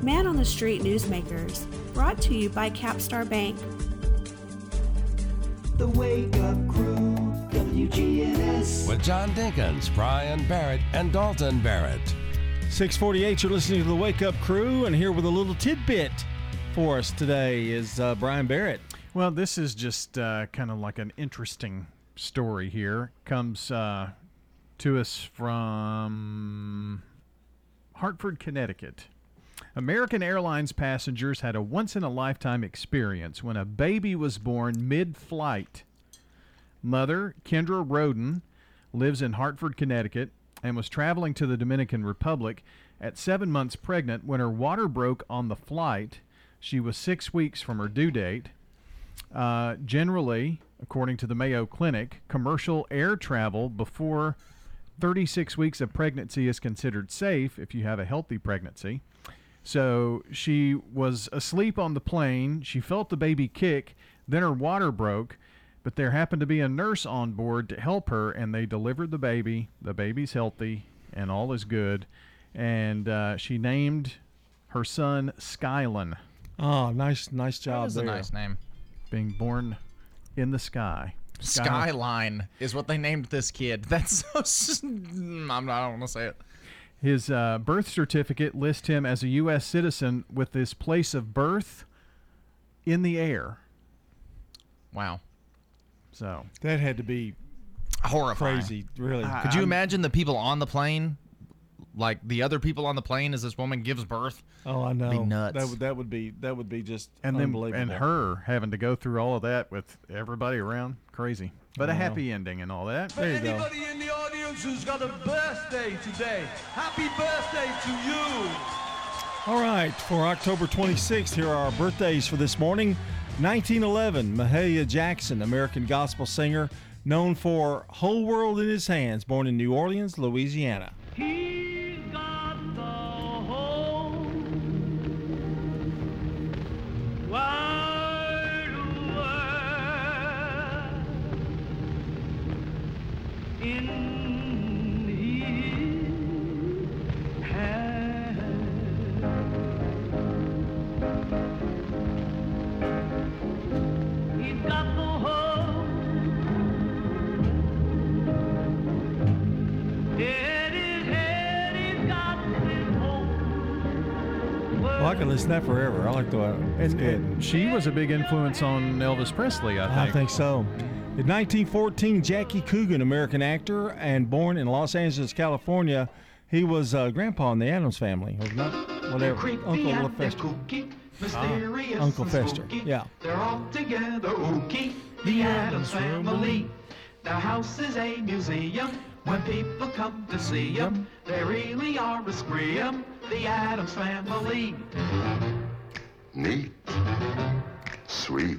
Man on the Street Newsmakers, brought to you by Capstar Bank. The Wake Up Crew, W G N S. With John Dinkins, Brian Barrett, and Dalton Barrett. six forty-eight, you're listening to The Wake Up Crew, and here with a little tidbit for us today is uh, Brian Barrett. Well, this is just uh, kind of like an interesting story here. Comes uh, to us from Hartford, Connecticut. American Airlines passengers had a once-in-a-lifetime experience when a baby was born mid-flight. Mother, Kendra Roden, lives in Hartford, Connecticut, and was traveling to the Dominican Republic at seven months pregnant when her water broke on the flight. She was six weeks from her due date. Uh, generally, according to the Mayo Clinic, commercial air travel before thirty-six weeks of pregnancy is considered safe if you have a healthy pregnancy. So she was asleep on the plane. She felt the baby kick. Then her water broke. But there happened to be a nurse on board to help her, and they delivered the baby. The baby's healthy, and all is good. And uh, she named her son Skylan. Oh, nice, nice job. That was there. A nice name. Being born in the sky. Skyline. Skyline is what they named this kid. That's so. I'm not, I don't want to say it. His uh, birth certificate lists him as a U S citizen with his place of birth in the air. Wow. So that had to be horrifying. Crazy, really. I, Could you I'm, imagine the people on the plane? Like the other people on the plane as this woman gives birth. Oh, I know. It'd be nuts. That would that would be that would be just and unbelievable. Then, and her having to go through all of that with everybody around, crazy. But oh, a happy wow. ending and all that. For there you anybody go. In the audience who's got a birthday today, happy birthday to you. All right, for October twenty-sixth, here are our birthdays for this morning. nineteen eleven, Mahalia Jackson, American gospel singer, known for Whole World in His Hands, born in New Orleans, Louisiana. He's got the whole wide world in his hands. Got the whole I can listen to that forever. I like the one. It's and, good. And she was a big influence on Elvis Presley, I think. I think so. In nineteen fourteen, Jackie Coogan, American actor and born in Los Angeles, California. He was uh, grandpa in the Addams Family. Or not, whatever. Uncle Fester. Ah, Uncle Fester. Yeah. They're all together, okay. The Addams Family. The house is a museum. When people come to see them, they really are a scream. The Addams Family. Neat. Sweet.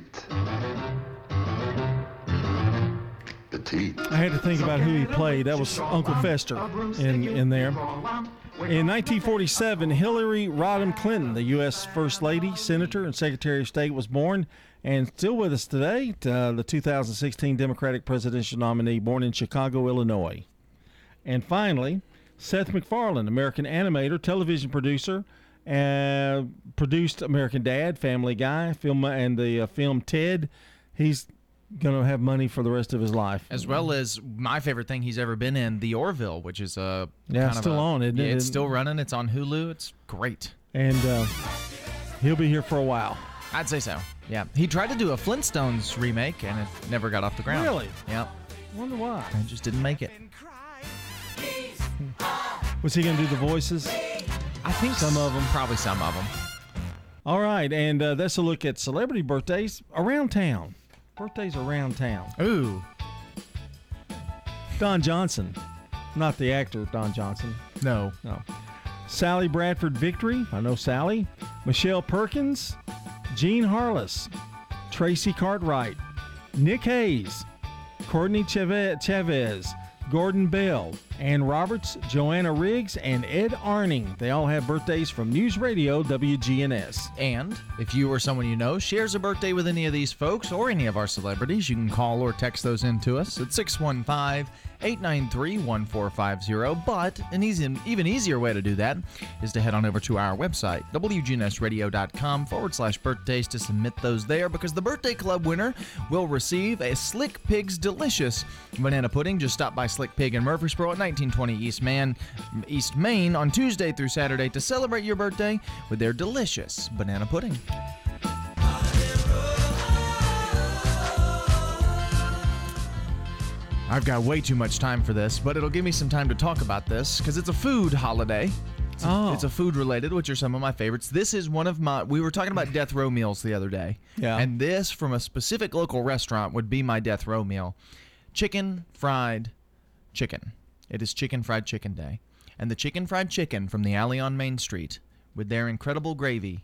Petite. I had to think about who he played. That was Uncle Fester in, in there. In nineteen forty-seven, Hillary Rodham Clinton, the U S First Lady, Senator, and Secretary of State, was born. And still with us today, uh, the two thousand sixteen Democratic presidential nominee, born in Chicago, Illinois. And finally, Seth MacFarlane, American animator, television producer, uh, produced American Dad, Family Guy, film, and the uh, film Ted. He's going to have money for the rest of his life. As well as my favorite thing he's ever been in, The Orville, which is a... Yeah, it's still a, on, isn't yeah, it? It's still running. It's on Hulu. It's great. And uh, he'll be here for a while. I'd say so. Yeah. He tried to do a Flintstones remake, and it never got off the ground. Really? Yeah. Wonder why. I just didn't make it. Was he going to do the voices? I think some of them. Probably some of them. All right, and uh, that's a look at celebrity birthdays around town. Birthdays around town. Ooh. Don Johnson. Not the actor, Don Johnson. No. No. Sally Bradford Victory. I know Sally. Michelle Perkins. Jean Harless. Tracy Cartwright. Nick Hayes. Courtney Chavez. Gordon Bell. Ann Roberts. Joanna Riggs. And Ed Arning. They all have birthdays from News Radio W G N S. And if you or someone you know shares a birthday with any of these folks or any of our celebrities, you can call or text those in to us at six one five, eight nine three, one four five zero. But an easy, even easier way to do that is to head on over to our website, W G N S radio dot com forward slash birthdays, to submit those there, because the Birthday Club winner will receive a Slick Pig's Delicious Banana Pudding. Just stop by Slick Pig in Murfreesboro at nineteen twenty East, Man, East Main on Tuesday through Saturday to celebrate your birthday with their delicious banana pudding. I've got way too much time for this, but it'll give me some time to talk about this, because it's a food holiday. It's a, oh. It's a food-related, which are some of my favorites. This is one of my... We were talking about death row meals the other day. Yeah. And this, from a specific local restaurant, would be my death row meal. Chicken fried chicken. It is chicken fried chicken day. And the chicken fried chicken from the alley on Main Street, with their incredible gravy,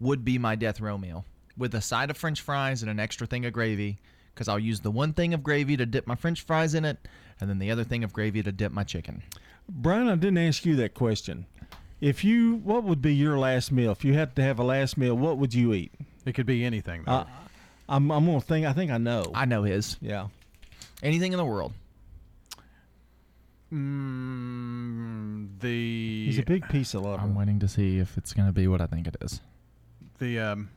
would be my death row meal. With a side of French fries and an extra thing of gravy, because I'll use the one thing of gravy to dip my French fries in it, and then the other thing of gravy to dip my chicken. Brian, I didn't ask you that question. If you, what would be your last meal? If you had to have a last meal, what would you eat? It could be anything, though. Uh, I'm, I'm going to think, I think I know. I know his. Yeah. Anything in the world. Mm, the... He's a big pizza lover. I'm waiting to see if it's going to be what I think it is. The um,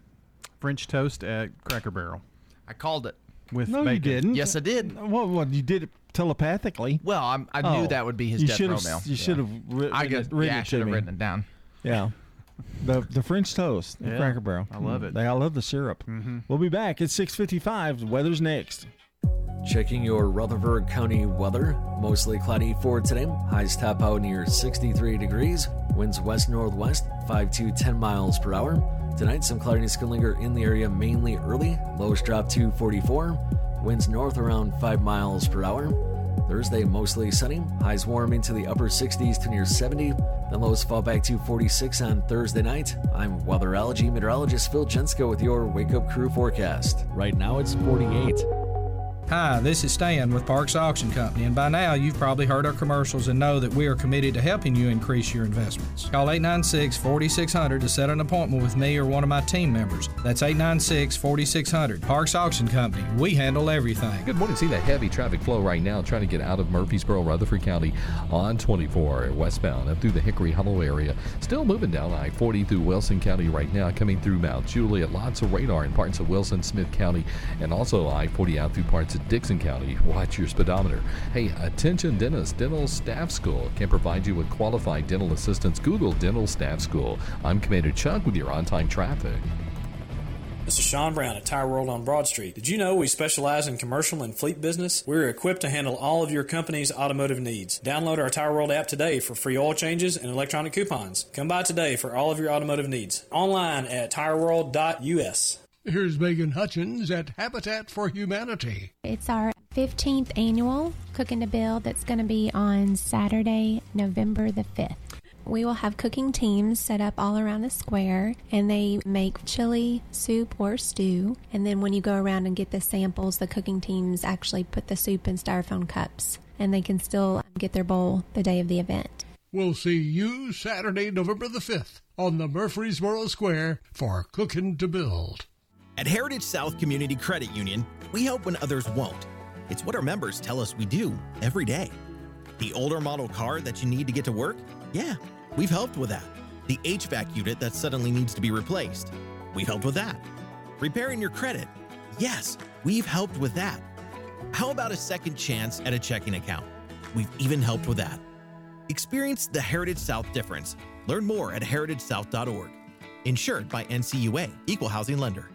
French toast at Cracker Barrel. I called it. With no, bacon. You didn't. Yes, I did. Well, well you did it telepathically. Well, I, I oh. knew that would be his you death row meal. You yeah. should have written, I could, it, written yeah, it I should have me. written it down. Yeah. The the French toast yeah. at Cracker Barrel. I love it. They, I love the syrup. Mm-hmm. We'll be back at six fifty-five. The weather's next. Checking your Rutherford County weather. Mostly cloudy for today. Highs top out near sixty-three degrees. Winds west-northwest, five to ten miles per hour. Tonight, some cloudiness can linger in the area mainly early. Lows drop to forty-four. Winds north around five miles per hour. Thursday, mostly sunny. Highs warm into the upper sixties to near seventy. Then lows fall back to forty-six on Thursday night. I'm weatherology meteorologist Phil Jensko with your Wake Up Crew forecast. Right now, it's forty-eight. Hi, this is Stan with Parks Auction Company, and by now you've probably heard our commercials and know that we are committed to helping you increase your investments. Call eight nine six, four six zero zero to set an appointment with me or one of my team members. That's eight nine six, four six zero zero. Parks Auction Company. We handle everything. Good morning. See that heavy traffic flow right now trying to get out of Murfreesboro, Rutherford County on twenty-four westbound up through the Hickory Hollow area. Still moving down I forty through Wilson County right now, coming through Mount Juliet. Lots of radar in parts of Wilson, Smith County, and also I forty out through parts of Dixon County, watch your speedometer. Hey, attention dentist, Dental Staff School can provide you with qualified dental assistance. Google Dental Staff School. I'm Commander Chuck with your on-time traffic. This is Sean Brown at Tire World on Broad Street. Did you know we specialize in commercial and fleet business? We're equipped to handle all of your company's automotive needs. Download our Tire World app today for free oil changes and electronic coupons. Come by today for all of your automotive needs. Online at tire world dot u s. Here's Megan Hutchins at Habitat for Humanity. It's our fifteenth annual Cooking to Build that's going to be on Saturday, November the fifth. We will have cooking teams set up all around the square, and they make chili, soup, or stew. And then when you go around and get the samples, the cooking teams actually put the soup in styrofoam cups, and they can still get their bowl the day of the event. We'll see you Saturday, November the fifth on the Murfreesboro Square for Cooking to Build. At Heritage South Community Credit Union, we help when others won't. It's what our members tell us we do every day. The older model car that you need to get to work? Yeah. We've helped with that. The H V A C unit that suddenly needs to be replaced. We've helped with that. Repairing your credit. Yes, we've helped with that. How about a second chance at a checking account? We've even helped with that. Experience the Heritage South difference. Learn more at heritage south dot org. Insured by N C U A, Equal Housing Lender.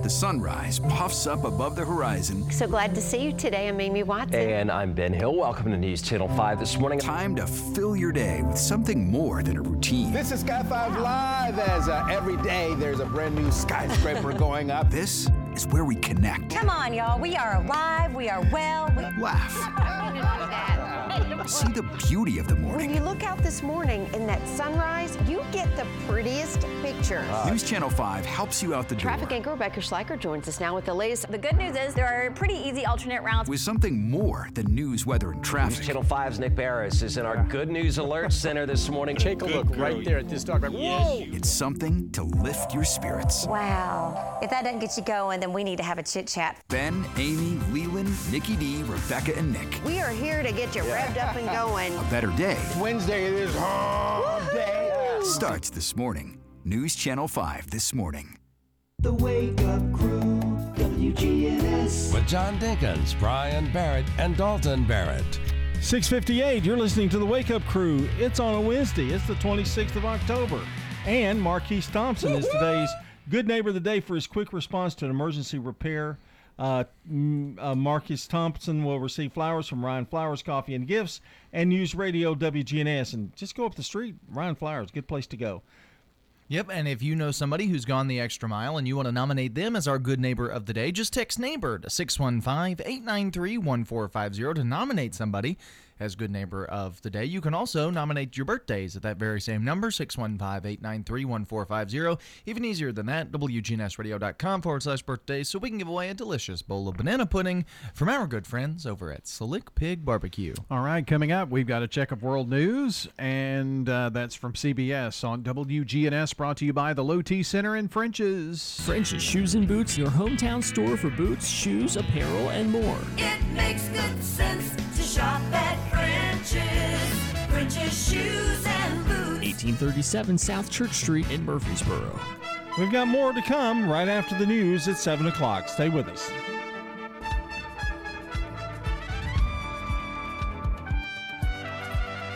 The sunrise puffs up above the horizon. So glad to see you today. I'm Amy Watson. And I'm Ben Hill. Welcome to News Channel five this morning. Time to fill your day with something more than a routine. This is Sky five Live, as uh, every day there's a brand new skyscraper going up. This is where we connect. Come on, y'all. We are alive. We are well. We laugh. See the beauty of the morning. When you look out this morning in that sunrise, you get the prettiest pictures. Uh, News Channel five helps you out the door. Traffic anchor Rebecca Schleicher joins us now with the latest. The good news is there are pretty easy alternate routes. With something more than news, weather, and traffic. News Channel five's Nick Barris is in our Good News Alert Center this morning. Take a look right there at this dog. Whoa! It's something to lift your spirits. Wow. If that doesn't get you going, then we need to have a chit-chat. Ben, Amy, Leland, Nikki D, Rebecca, and Nick. We are here to get you yeah. revved up and going. A better day. Wednesday is home day. Starts this morning. News Channel five this morning. The Wake Up Crew, W G N S. With John Dinkins, Brian Barrett, and Dalton Barrett. six fifty-eight, you're listening to The Wake Up Crew. It's on a Wednesday. It's the twenty-sixth of October. And Marcus Thompson is today's Good Neighbor of the Day for his quick response to an emergency repair. Uh, uh, Marcus Thompson will receive flowers from Ryan Flowers Coffee and Gifts and News Radio W G N S. And just go up the street, Ryan Flowers, good place to go. Yep, and if you know somebody who's gone the extra mile and you want to nominate them as our Good Neighbor of the Day, just text NEIGHBOR to six one five, eight nine three, one four five zero to nominate somebody as Good Neighbor of the Day. You can also nominate your birthdays at that very same number, six one five, eight nine three, one four five zero. Even easier than that, W G N S radio dot com forward slash birthdays, so we can give away a delicious bowl of banana pudding from our good friends over at Slick Pig Barbecue. All right, coming up, we've got a check of world news, and uh, that's from C B S on W G N S. Brought to you by the Low T Center in French's. French's Shoes and Boots, your hometown store for boots, shoes, apparel, and more. It makes good sense to shop at French's. French's Shoes and Boots. eighteen thirty-seven South Church Street in Murfreesboro. We've got more to come right after the news at seven o'clock. Stay with us.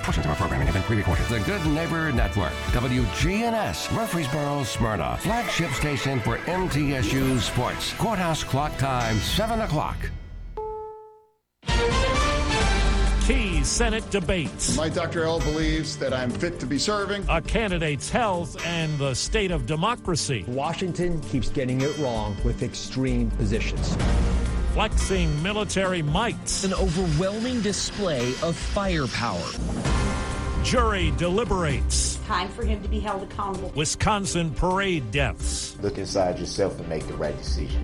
Portions of our programming have been pre-recorded. The Good Neighbor Network, W G N S, Murfreesboro, Smyrna, flagship station for M T S U sports. Courthouse clock time, seven o'clock. Key Senate debates. My Doctor L believes that I'm fit to be serving. A candidate's health and the state of democracy. Washington keeps getting it wrong with extreme positions. Flexing military might. An overwhelming display of firepower. Jury deliberates. Time for him to be held accountable. Wisconsin parade deaths. Look inside yourself and make the right decision.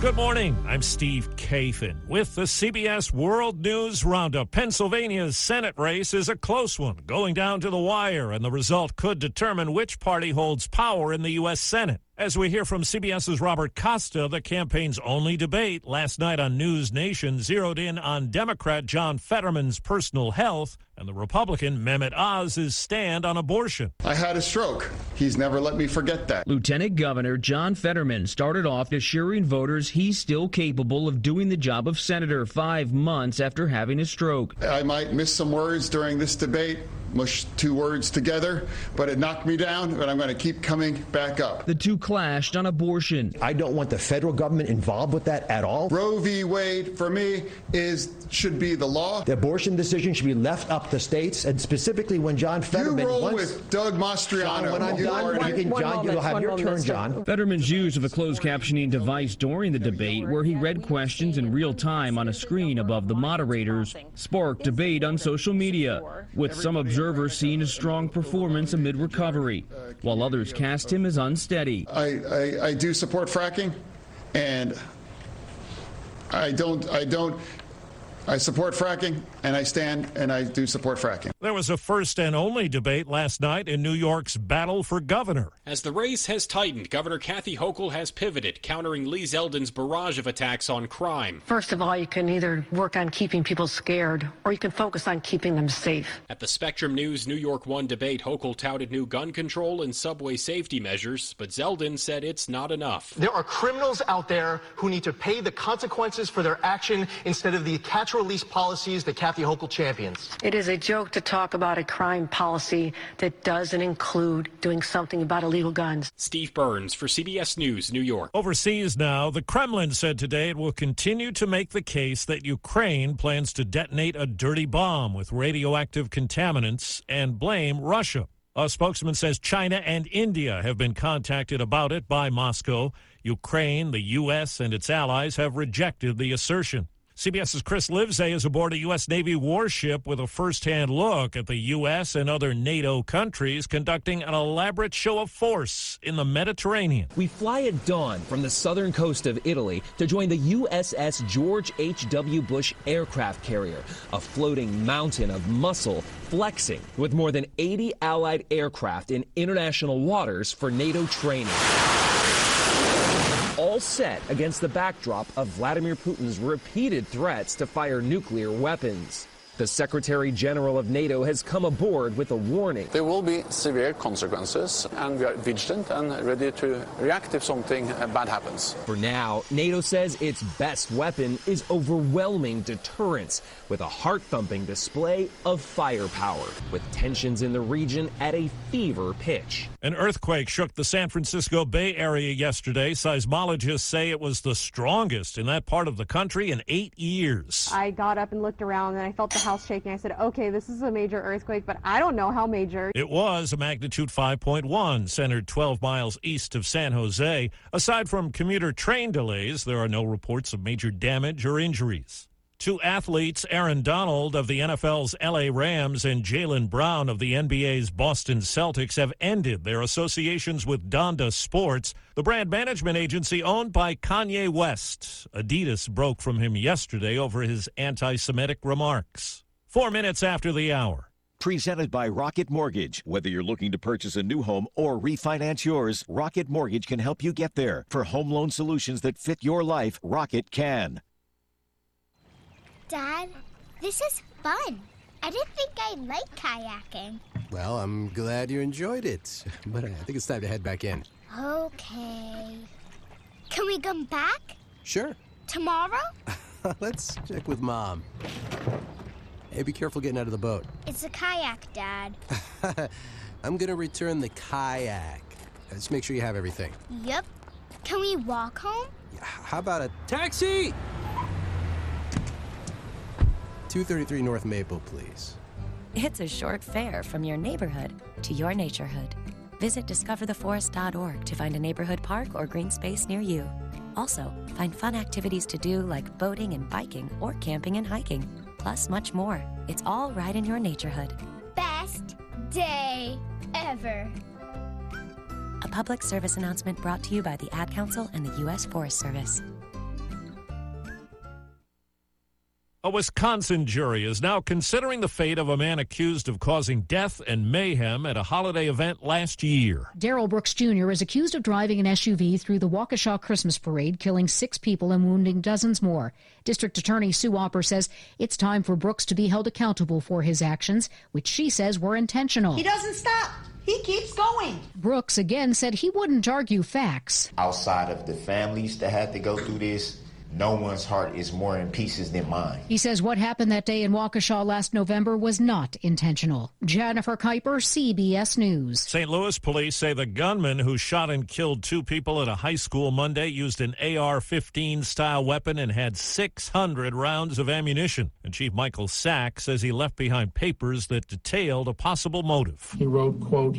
Good morning. I'm Steve Kathan with the C B S World News Roundup. Pennsylvania's Senate race is a close one, going down to the wire, and the result could determine which party holds power in the U S. Senate. As we hear from CBS's Robert Costa, the campaign's only debate last night on News Nation zeroed in on Democrat John Fetterman's personal health. and the Republican Mehmet Oz's stand on abortion. I had a stroke. He's never let me forget that. Lieutenant Governor John Fetterman started off assuring voters he's still capable of doing the job of senator five months after having a stroke. I might miss some words during this debate, mush two words together, but it knocked me down, but I'm going to keep coming back up. The two clashed on abortion. I don't want the federal government involved with that at all. Roe v. Wade, for me, is should be the law. The abortion decision should be left up to states, and specifically when John Fetterman... You roll once, with Doug Mastriano. John, when I'm done, you can, John, moment, you'll have your turn, turn, John. Fetterman's use of a closed captioning device during the debate, where he read questions in real time on a screen above the moderators, sparked debate on social media, with some observers Observers seen a strong performance amid recovery, while others cast him as unsteady. I, I, I do support fracking, and I don't, I don't, I support fracking, and I stand, and I do support fracking. There was a first and only debate last night in New York's battle for governor. As the race has tightened, Governor Kathy Hochul has pivoted, countering Lee Zeldin's barrage of attacks on crime. First of all, you can either work on keeping people scared, or you can focus on keeping them safe. At the Spectrum News New York One debate, Hochul touted new gun control and subway safety measures, but Zeldin said it's not enough. There are criminals out there who need to pay the consequences for their action instead of the catch release policies that Kathy Hochul champions. It is a joke to talk about a crime policy that doesn't include doing something about illegal guns. Steve Burns for C B S News, New York. Overseas now, the Kremlin said today it will continue to make the case that Ukraine plans to detonate a dirty bomb with radioactive contaminants and blame Russia. A spokesman says China and India have been contacted about it by Moscow. Ukraine, the U S, and its allies have rejected the assertion. CBS's Chris Livesay is aboard a U S. Navy warship with a first-hand look at the U S and other NATO countries conducting an elaborate show of force in the Mediterranean. We fly at dawn from the southern coast of Italy to join the U S S George H W. Bush aircraft carrier, a floating mountain of muscle flexing with more than eighty Allied aircraft in international waters for NATO training. All set against the backdrop of Vladimir Putin's repeated threats to fire nuclear weapons. The Secretary General of NATO has come aboard with a warning. There will be severe consequences, and we are vigilant and ready to react if something bad happens. For now, NATO says its best weapon is overwhelming deterrence, with a heart-thumping display of firepower, with tensions in the region at a fever pitch. An earthquake shook the San Francisco Bay Area yesterday. Seismologists say it was the strongest in that part of the country in eight years. I got up and looked around, and I felt the house shaking. I said, okay, this is a major earthquake, but I don't know how major. It was a magnitude five point one, centered twelve miles east of San Jose. Aside from commuter train delays, there are no reports of major damage or injuries. Two athletes, Aaron Donald of the N F L's L A Rams and Jaylen Brown of the N B A's Boston Celtics, have ended their associations with Donda Sports, the brand management agency owned by Kanye West. Adidas broke from him yesterday over his anti-Semitic remarks. Four minutes after the hour. Presented by Rocket Mortgage. Whether you're looking to purchase a new home or refinance yours, Rocket Mortgage can help you get there. For home loan solutions that fit your life, Rocket can. Dad, this is fun. I didn't think I'd like kayaking. Well, I'm glad you enjoyed it, but I think it's time to head back in. Okay. Can we come back? Sure. Tomorrow? Let's check with Mom. Hey, be careful getting out of the boat. It's a kayak, Dad. I'm going to return the kayak. Just make sure you have everything. Yep. Can we walk home? How about a taxi? two thirty-three North Maple, please. It's a short fare from your neighborhood to your naturehood. Visit discover the forest dot org to find a neighborhood park or green space near you. Also, find fun activities to do like boating and biking or camping and hiking, plus much more. It's all right in your naturehood. Best day ever. A public service announcement brought to you by the Ad Council and the U S Forest Service. A Wisconsin jury is now considering the fate of a man accused of causing death and mayhem at a holiday event last year. Daryl Brooks Junior is accused of driving an S U V through the Waukesha Christmas parade, killing six people and wounding dozens more. District Attorney Sue Opper says it's time for Brooks to be held accountable for his actions, which she says were intentional. He doesn't stop. He keeps going. Brooks again said he wouldn't argue facts. Outside of the families that had to go through this, no one's heart is more in pieces than mine. He says what happened that day in Waukesha last November was not intentional. Jennifer Kuiper, C B S News. Saint Louis police say the gunman who shot and killed two people at a high school Monday used an A R fifteen style weapon and had six hundred rounds of ammunition. And Chief Michael Sack says he left behind papers that detailed a possible motive. He wrote, quote,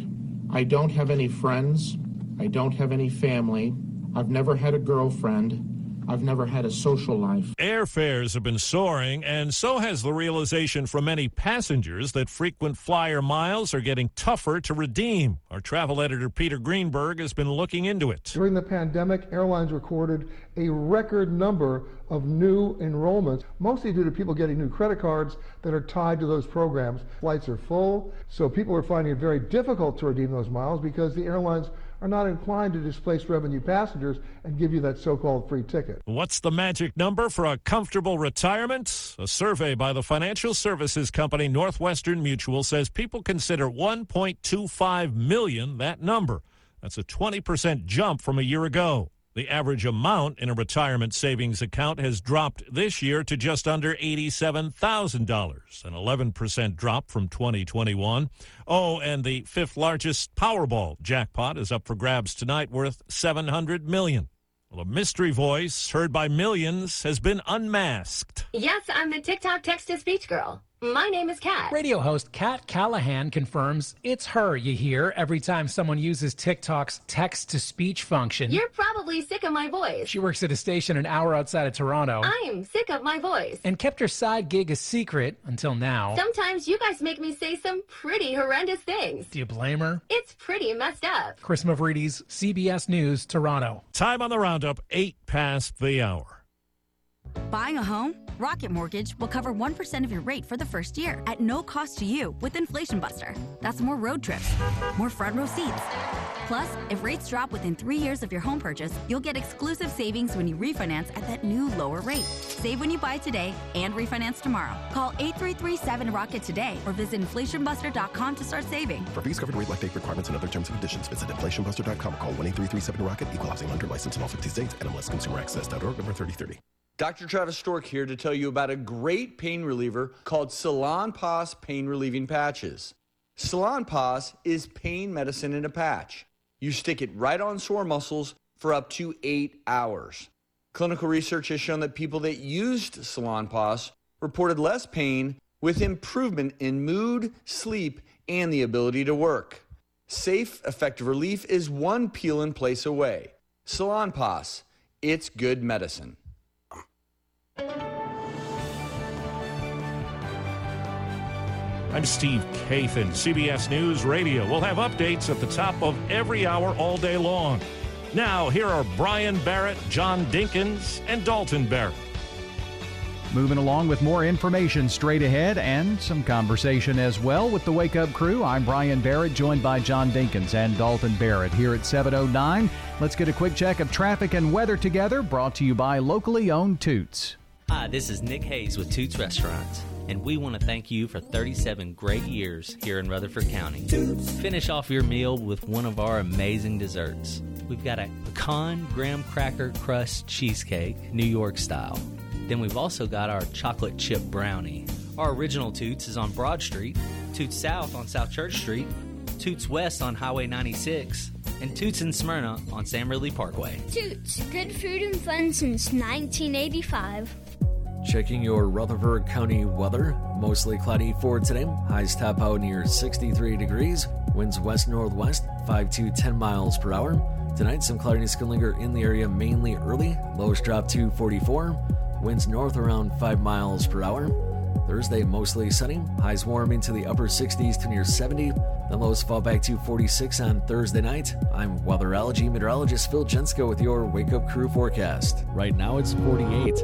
"I don't have any friends. I don't have any family. I've never had a girlfriend. I've never had a social life." Airfares have been soaring, and so has the realization from many passengers that frequent flyer miles are getting tougher to redeem. Our travel editor, Peter Greenberg, has been looking into it. During the pandemic, airlines recorded a record number of new enrollments, mostly due to people getting new credit cards that are tied to those programs. Flights are full, so people are finding it very difficult to redeem those miles because the airlines are not inclined to displace revenue passengers and give you that so-called free ticket. What's the magic number for a comfortable retirement? A survey by the financial services company Northwestern Mutual says people consider one point two five million dollars that number. That's a twenty percent jump from a year ago. The average amount in a retirement savings account has dropped this year to just under eighty-seven thousand dollars, an eleven percent drop from twenty twenty-one. Oh, and the fifth largest Powerball jackpot is up for grabs tonight, worth seven hundred million dollars. Well, a mystery voice heard by millions has been unmasked. Yes, I'm the TikTok text-to-speech girl. My name is Kat. Radio host Kat Callahan confirms it's her you hear every time someone uses TikTok's text-to-speech function. You're probably sick of my voice. She works at a station an hour outside of Toronto. I'm sick of my voice. And kept her side gig a secret until now. Sometimes you guys make me say some pretty horrendous things. Do you blame her? It's pretty messed up. Chris Mavridis, C B S News, Toronto. Time on the roundup, eight past the hour. Buying a home? Rocket Mortgage will cover one percent of your rate for the first year at no cost to you with Inflation Buster. That's more road trips, more front row seats. Plus, if rates drop within three years of your home purchase, you'll get exclusive savings when you refinance at that new lower rate. Save when you buy today and refinance tomorrow. Call eight three three seven ROCKET today or visit inflation buster dot com to start saving. For fees covered, rate, like date requirements, and other terms and conditions, visit inflation buster dot com or call one eight three three seven ROCKET, equal housing lender, license in all fifty states, N M L S consumer access dot org, number thirty thirty. Doctor Travis Stork here to tell you about a great pain reliever called Salon Pos Pain Relieving Patches. Salon Pos is pain medicine in a patch. You stick it right on sore muscles for up to eight hours. Clinical research has shown that people that used Salon Pos reported less pain with improvement in mood, sleep, and the ability to work. Safe, effective relief is one peel and place away. Salon Pos, it's good medicine. I'm Steve Kathan, C B S News Radio. We'll have updates at the top of every hour all day long. Now, here are Brian Barrett, John Dinkins, and Dalton Barrett. Moving along with more information straight ahead and some conversation as well with the Wake Up Crew. I'm Brian Barrett, joined by John Dinkins and Dalton Barrett here at seven oh nine. Let's get a quick check of traffic and weather together, brought to you by locally owned Toots. Hi, this is Nick Hayes with Toots Restaurants, and we want to thank you for thirty-seven great years here in Rutherford County. Toots. Finish off your meal with one of our amazing desserts. We've got a pecan graham cracker crust cheesecake, New York style. Then we've also got our chocolate chip brownie. Our original Toots is on Broad Street, Toots South on South Church Street, Toots West on Highway ninety-six, and Toots in Smyrna on Sam Ridley Parkway. Toots, good food and fun since nineteen eighty-five. Checking your Rutherford County weather. Mostly cloudy for today. Highs top out near sixty-three degrees. Winds west-northwest, five to ten miles per hour. Tonight, some cloudiness can linger in the area mainly early. Lows drop to forty-four. Winds north around five miles per hour. Thursday, mostly sunny. Highs warm into the upper sixties to near seventy. The lows fall back to forty-six on Thursday night. I'm weatherology meteorologist Phil Jensko with your Wake Up Crew forecast. Right now, it's forty-eight.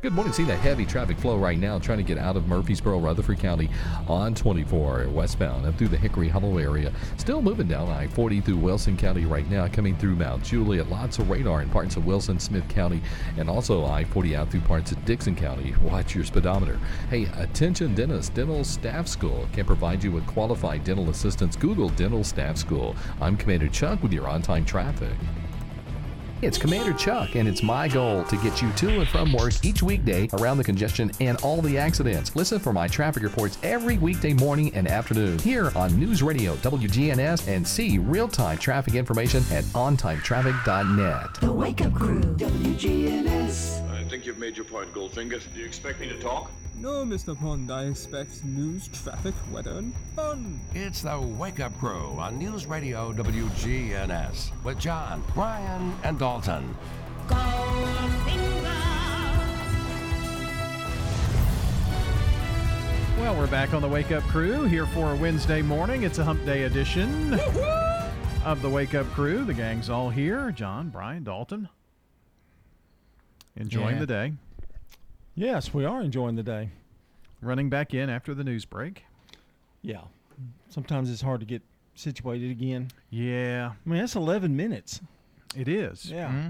Good morning. See that heavy traffic flow right now trying to get out of Murfreesboro, Rutherford County on twenty-four westbound up through the Hickory Hollow area. Still moving down I forty through Wilson County right now, coming through Mount Juliet. Lots of radar in parts of Wilson, Smith County, and also I forty out through parts of Dixon County. Watch your speedometer. Hey, attention dentist. Dental Staff School can provide you with qualified dental assistance. Google Dental Staff School. I'm Commander Chuck with your on-time traffic. It's Commander Chuck, and it's my goal to get you to and from work each weekday around the congestion and all the accidents. Listen for my traffic reports every weekday morning and afternoon here on News Radio W G N S, and see real-time traffic information at on time traffic dot net. The Wake Up Crew, W G N S. I think you've made your point, Goldfinger. Do you expect me to talk? No, Mister Pond, I expect news, traffic, weather, and fun. It's the Wake Up Crew on News Radio W G N S with John, Brian, and Dalton. Well, we're back on the Wake Up Crew here for a Wednesday morning. It's a hump day edition of the Wake Up Crew. The gang's all here. John, Brian, Dalton. Enjoying yeah. the day. Yes, we are enjoying the day. Running back in after the news break. Yeah. Sometimes it's hard to get situated again. Yeah. I mean, that's eleven minutes. It is. Yeah. Mm-hmm.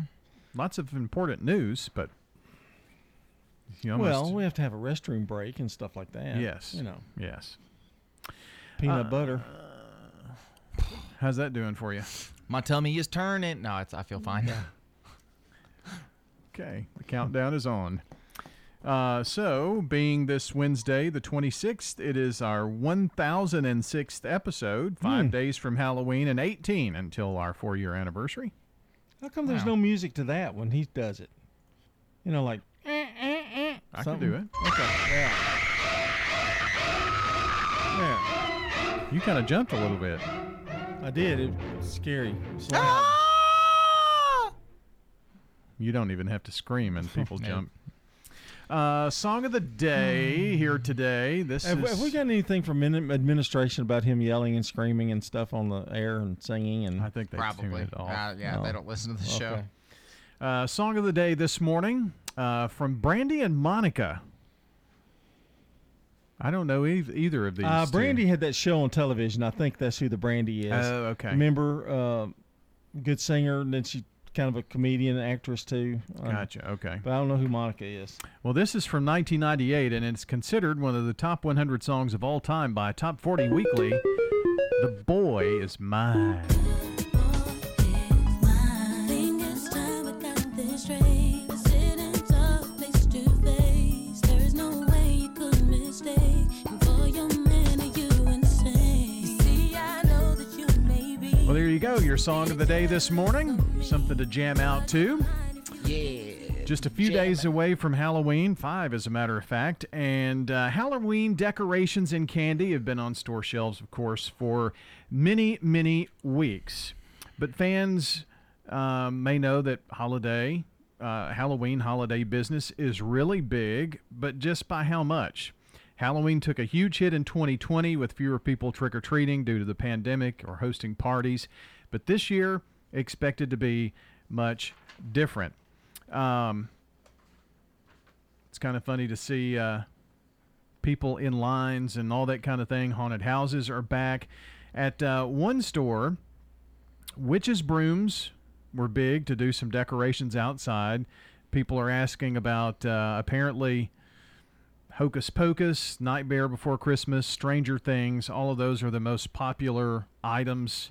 Lots of important news, but... You almost well, we have to have a restroom break and stuff like that. Yes. You know. Yes. Peanut uh, butter. Uh, how's that doing for you? My tummy is turning. No, it's, I feel fine. Yeah. Okay. The countdown is on. Uh, so, being this Wednesday, the twenty-sixth, it is our one thousand sixth episode, five mm. days from Halloween and eighteen until our four-year anniversary. How come wow. there's no music to that when he does it? You know, like... Eh, eh, eh, I something. Can do it. Okay. Yeah. Yeah. You kind of jumped a little bit. I did. It was scary. It's loud. Ah! You don't even have to scream and people jump. Uh, song of the day here today. This have, is, have we got anything from administration about him yelling and screaming and stuff on the air and singing? And I think they probably. It all. Uh, yeah, no. They don't listen to the okay. show. Uh, song of the day this morning uh, from Brandy and Monica. I don't know e- either of these. Uh, Brandy two. had that show on television. I think that's who the Brandy is. Oh, okay. Remember, uh, good singer, and then she. Kind of a comedian, actress, too. Um, gotcha, okay. But I don't know who Monica is. Well, this is from nineteen ninety-eight, and it's considered one of the top one hundred songs of all time by Top forty Weekly. The Boy Is Mine. Well, there you go, your song of the day this morning. Something to jam out to. Yeah. Just a few jam days out. away from Halloween, five as a matter of fact, and uh, Halloween decorations and candy have been on store shelves, of course, for many, many weeks. But fans uh, may know that holiday, uh, Halloween holiday business is really big, but just by how much? Halloween took a huge hit in twenty twenty with fewer people trick-or-treating due to the pandemic or hosting parties. But this year, expected to be much different. Um, it's kind of funny to see uh, people in lines and all that kind of thing. Haunted houses are back. At uh, one store, witches' brooms were big to do some decorations outside. People are asking about uh, apparently... Hocus Pocus, Nightmare Before Christmas, Stranger Things, all of those are the most popular items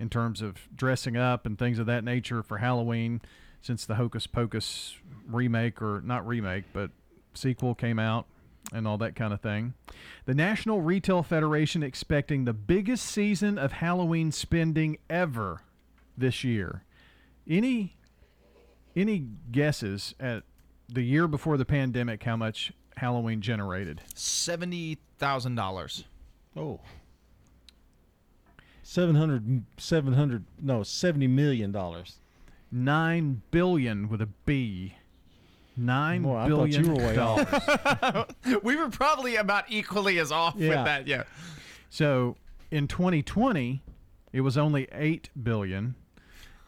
in terms of dressing up and things of that nature for Halloween since the Hocus Pocus remake, or not remake, but sequel came out and all that kind of thing. The National Retail Federation expecting the biggest season of Halloween spending ever this year. Any, any guesses at the year before the pandemic how much Halloween generated? seventy thousand dollars. Oh. seven hundred, seven hundred, no, seventy million dollars. Nine billion with a B. Nine Boy, billion were dollars. We were probably about equally as off yeah. with that. Yeah. So in twenty twenty, it was only eight billion.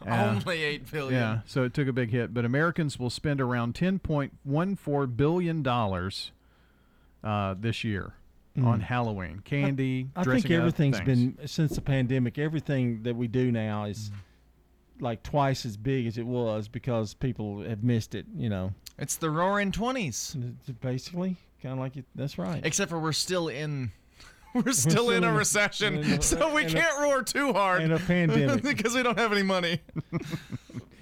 Uh, only eight billion. Yeah. So it took a big hit. But Americans will spend around ten point one four billion dollars uh, this year mm. on Halloween candy. I, I think everything's been since the pandemic. Everything that we do now is mm. like twice as big as it was because people have missed it. You know. It's the roaring twenties. Basically, kind of like it. That's right. Except for we're still in, we're still, we're still in a recession, in a, so we can't a, roar too hard. In a pandemic, because we don't have any money.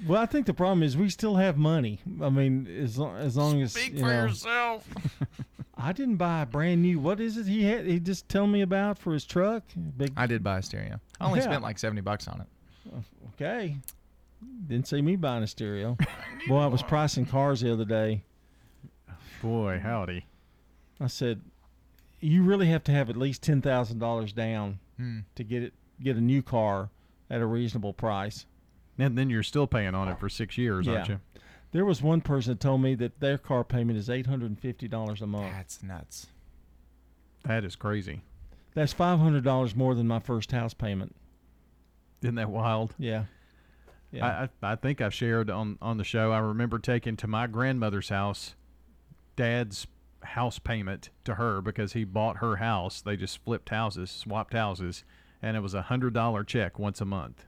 Well, I think the problem is we still have money. I mean, as long as long as speak you for know, yourself. I didn't buy a brand new. What is it he had? He just tell me about for his truck. Big, I did buy a stereo. I only yeah. spent like seventy bucks on it. Okay. Didn't see me buying a stereo. Boy, I was pricing cars the other day. Boy, howdy. I said, you really have to have at least ten thousand dollars down hmm. to get it, get a new car at a reasonable price. And then you're still paying on it for six years, yeah. aren't you? There was one person that told me that their car payment is eight hundred fifty dollars a month. That's nuts. That is crazy. That's five hundred dollars more than my first house payment. Isn't that wild? Yeah. Yeah. I, I think I've shared on, on the show, I remember taking to my grandmother's house, Dad's house payment to her because he bought her house. They just flipped houses, swapped houses, and it was a one hundred dollars check once a month.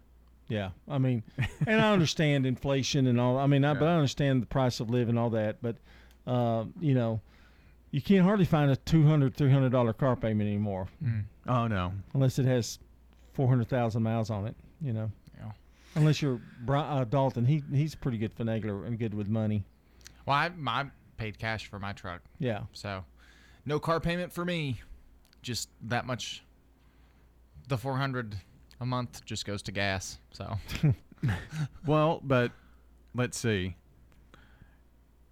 Yeah, I mean, and I understand inflation and all. I mean, I, yeah. but I understand the price of living and all that. But, uh, you know, you can't hardly find a two hundred dollars, three hundred dollars car payment anymore. Mm. Oh, no. Unless it has four hundred thousand miles on it, you know. Unless you're uh, Dalton, he he's a pretty good finagler and good with money. Well, I, I paid cash for my truck. Yeah. So, no car payment for me. Just that much. The four hundred dollars a month just goes to gas. So. Well, but let's see.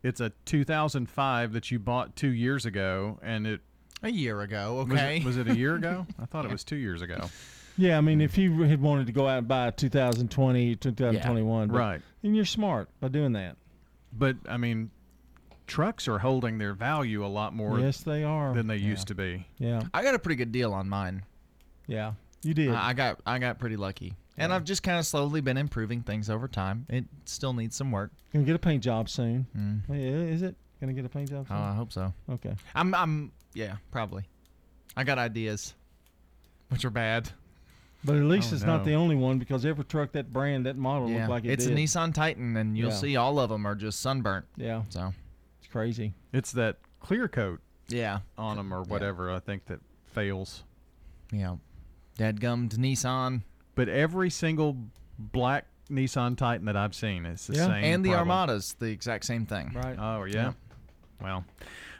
It's a two thousand five that you bought two years ago, and it. A year ago, okay. Was it, was it a year ago? I thought it was two years ago. Yeah, I mean, if you had wanted to go out and buy a two thousand twenty, two thousand twenty-one, yeah, right? Then you're smart by doing that. But I mean, trucks are holding their value a lot more. Yes, they are. Than they yeah. used to be. Yeah, I got a pretty good deal on mine. Yeah, you did. I got I got pretty lucky, yeah. and I've just kind of slowly been improving things over time. It still needs some work. Gonna get a paint job soon. Mm. Is it gonna get a paint job soon? Oh, I hope so. Okay. I'm I'm yeah probably. I got ideas, which are bad. But at least oh, it's no. not the only one because every truck, that brand, that model yeah. looked like it it's did. It's a Nissan Titan, and you'll yeah. see all of them are just sunburnt. Yeah. So it's crazy. It's that clear coat yeah. on them or whatever, yeah. I think, that fails. Yeah. Dadgummed Nissan. But every single black Nissan Titan that I've seen is the yeah. same And the problem. Armadas, the exact same thing. Right. Oh, yeah. yeah. Well,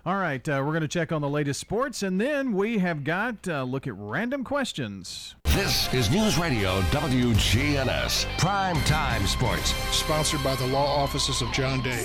all right. Uh, we're going to check on the latest sports, and then we have got a uh, look at random questions. This is News Radio W G N S, Primetime Sports. Sponsored by the law offices of John Day.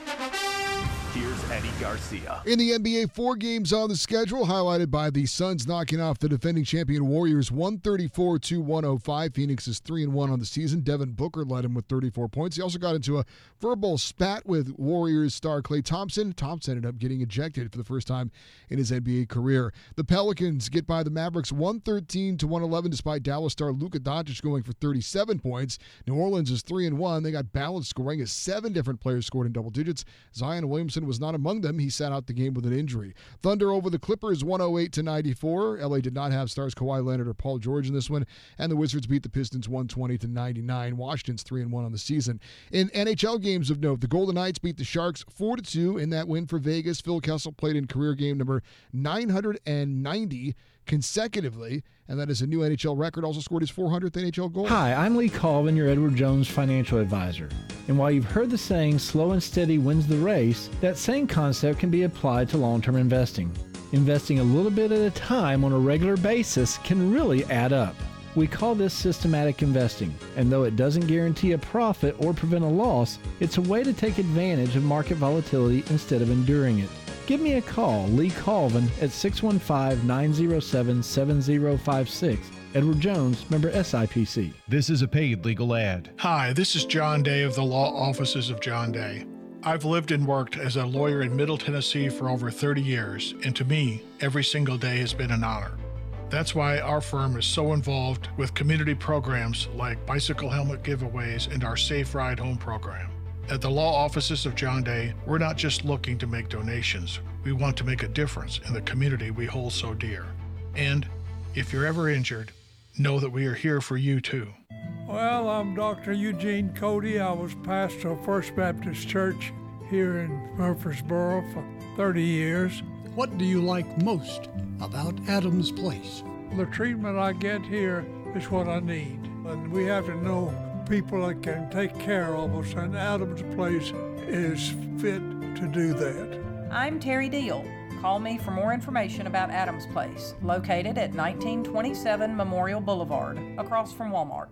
here's Eddie Garcia. In the N B A, four games on the schedule, highlighted by the Suns knocking off the defending champion Warriors one thirty-four to one oh five. Phoenix is three and one on the season. Devin Booker led him with thirty-four points. He also got into a verbal spat with Warriors star Klay Thompson. Thompson ended up getting ejected for the first time in his N B A career. The Pelicans get by the Mavericks one thirteen to one eleven despite Dallas star Luka Doncic going for thirty-seven points. New Orleans is three and one. They got balanced scoring as seven different players scored in double digits. Zion Williamson was not among them. He sat out the game with an injury. Thunder over the Clippers one oh eight to ninety-four. L A did not have stars Kawhi Leonard or Paul George in this one, and the Wizards beat the Pistons one twenty to ninety-nine. Washington's three and one on the season. In N H L games of note, the Golden Knights beat the Sharks four to two in that win for Vegas. Phil Kessel played in career game number nine hundred ninety consecutively, and that is a new N H L record. Also scored his four hundredth N H L goal. Hi, I'm Lee Colvin, your Edward Jones financial advisor. And while you've heard the saying, slow and steady wins the race, that same concept can be applied to long-term investing. Investing a little bit at a time on a regular basis can really add up. We call this systematic investing, and though it doesn't guarantee a profit or prevent a loss, it's a way to take advantage of market volatility instead of enduring it. Give me a call, Lee Colvin, at six one five, nine oh seven, seven oh five six Edward Jones, member S I P C. This is a paid legal ad. Hi, this is John Day of the Law Offices of John Day. I've lived and worked as a lawyer in Middle Tennessee for over thirty years, and to me, every single day has been an honor. That's why our firm is so involved with community programs like bicycle helmet giveaways and our Safe Ride Home program. At the Law Offices of John Day, we're not just looking to make donations. We want to make a difference in the community we hold so dear. And if you're ever injured, know that we are here for you too. Well, I'm Doctor Eugene Cody. I was pastor of First Baptist Church here in Murfreesboro for thirty years. What do you like most about Adams Place? The treatment I get here is what I need. And we have to know people that can take care of us, and Adams Place is fit to do that. I'm Terry Deal. Call me for more information about Adams Place, located at nineteen twenty-seven Memorial Boulevard, across from Walmart.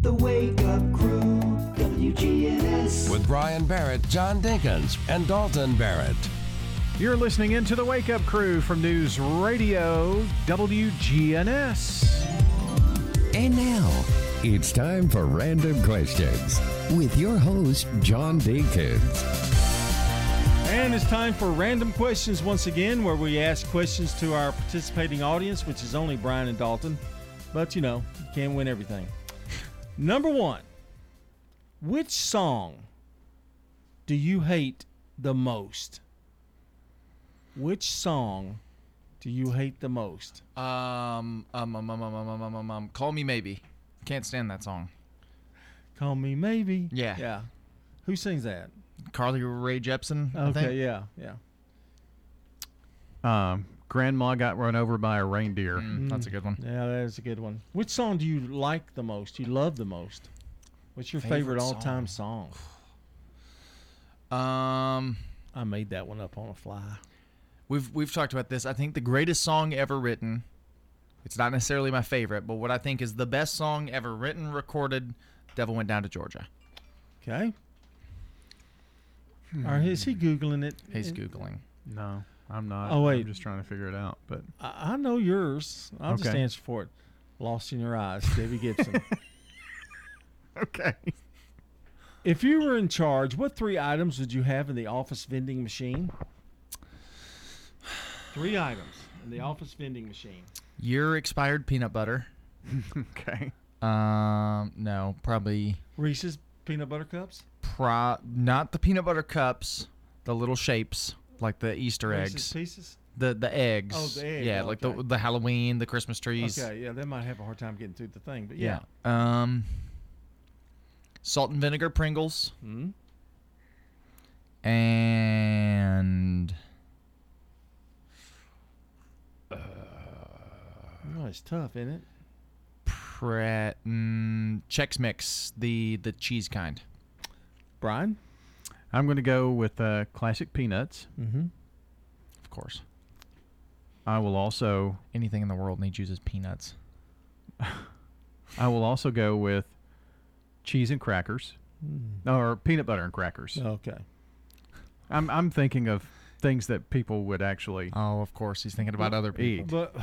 The Wake Up Crew, W G N S. With Brian Barrett, John Dinkins, and Dalton Barrett. You're listening into The Wake Up Crew from News Radio W G N S. And now, it's time for Random Questions with your host, John Dinkins. And it's time for Random Questions once again, where we ask questions to our participating audience, which is only Brian and Dalton. But, you know, you can't win everything. Number one, which song do you hate the most? Which song do you hate the most? Um, um, um, um, um, um, um, um, um Call Me Maybe. Can't stand that song. Call Me Maybe. Yeah. Yeah. Who sings that? Carly Rae Jepsen. Okay. I think. Yeah. Yeah. Um. Grandma Got Run Over by a Reindeer. Mm, that's a good one. Yeah, that is a good one. Which song do you like the most? You love the most? What's your favorite, favorite all-time song? Um, I made that one up on the fly. We've we've talked about this. I think the greatest song ever written. It's not necessarily my favorite, but what I think is the best song ever written, recorded, "Devil Went Down to Georgia." Okay. Hmm. Or is he Googling it? He's Googling. No. I'm not. Oh, wait. I'm just trying to figure it out. But I, I know yours. I'll okay. just answer for it. Lost in Your Eyes, Debbie Gibson. Okay. If you were in charge, what three items would you have in the office vending machine? Three items in the office vending machine. Your expired peanut butter. Okay. Um, no, probably. Reese's peanut butter cups? Pro- not the peanut butter cups, the little shapes. Like the Easter eggs. Pieces, pieces? The the eggs. Oh, the eggs. Yeah, okay. Like the the Halloween, the Christmas trees. Okay, yeah, they might have a hard time getting through the thing, but yeah. yeah. Um, salt and vinegar Pringles. Mm. And uh, well, it's tough, isn't it? Pret mm, Chex Mix, the the cheese kind. Brian? I'm going to go with uh, classic peanuts. Mm-hmm. Of course. I will also... Anything in the world needs uses peanuts. I will also go with cheese and crackers. Mm. Or peanut butter and crackers. Okay. I'm I'm thinking of things that people would actually... Oh, of course. He's thinking about but, other people. Eat. But,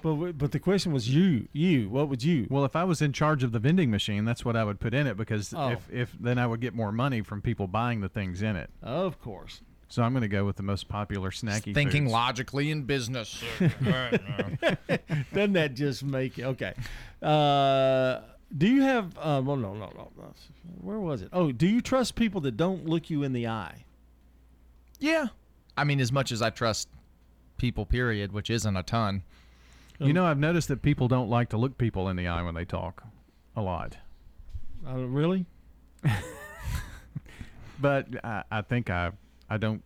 but, but the question was you. You. What would you... Well, if I was in charge of the vending machine, that's what I would put in it because oh. if, if then I would get more money from people buying the things in it. Of course. So I'm going to go with the most popular snacky foods. Thinking logically in business. Doesn't that just make it... Okay. Uh, do you have... Uh, well, no, no, no, no. Where was it? Oh, do you trust people that don't look you in the eye? Yeah. I mean, as much as I trust people, period, which isn't a ton... You know, I've noticed that people don't like to look people in the eye when they talk a lot. Uh, really? But I, I think I I don't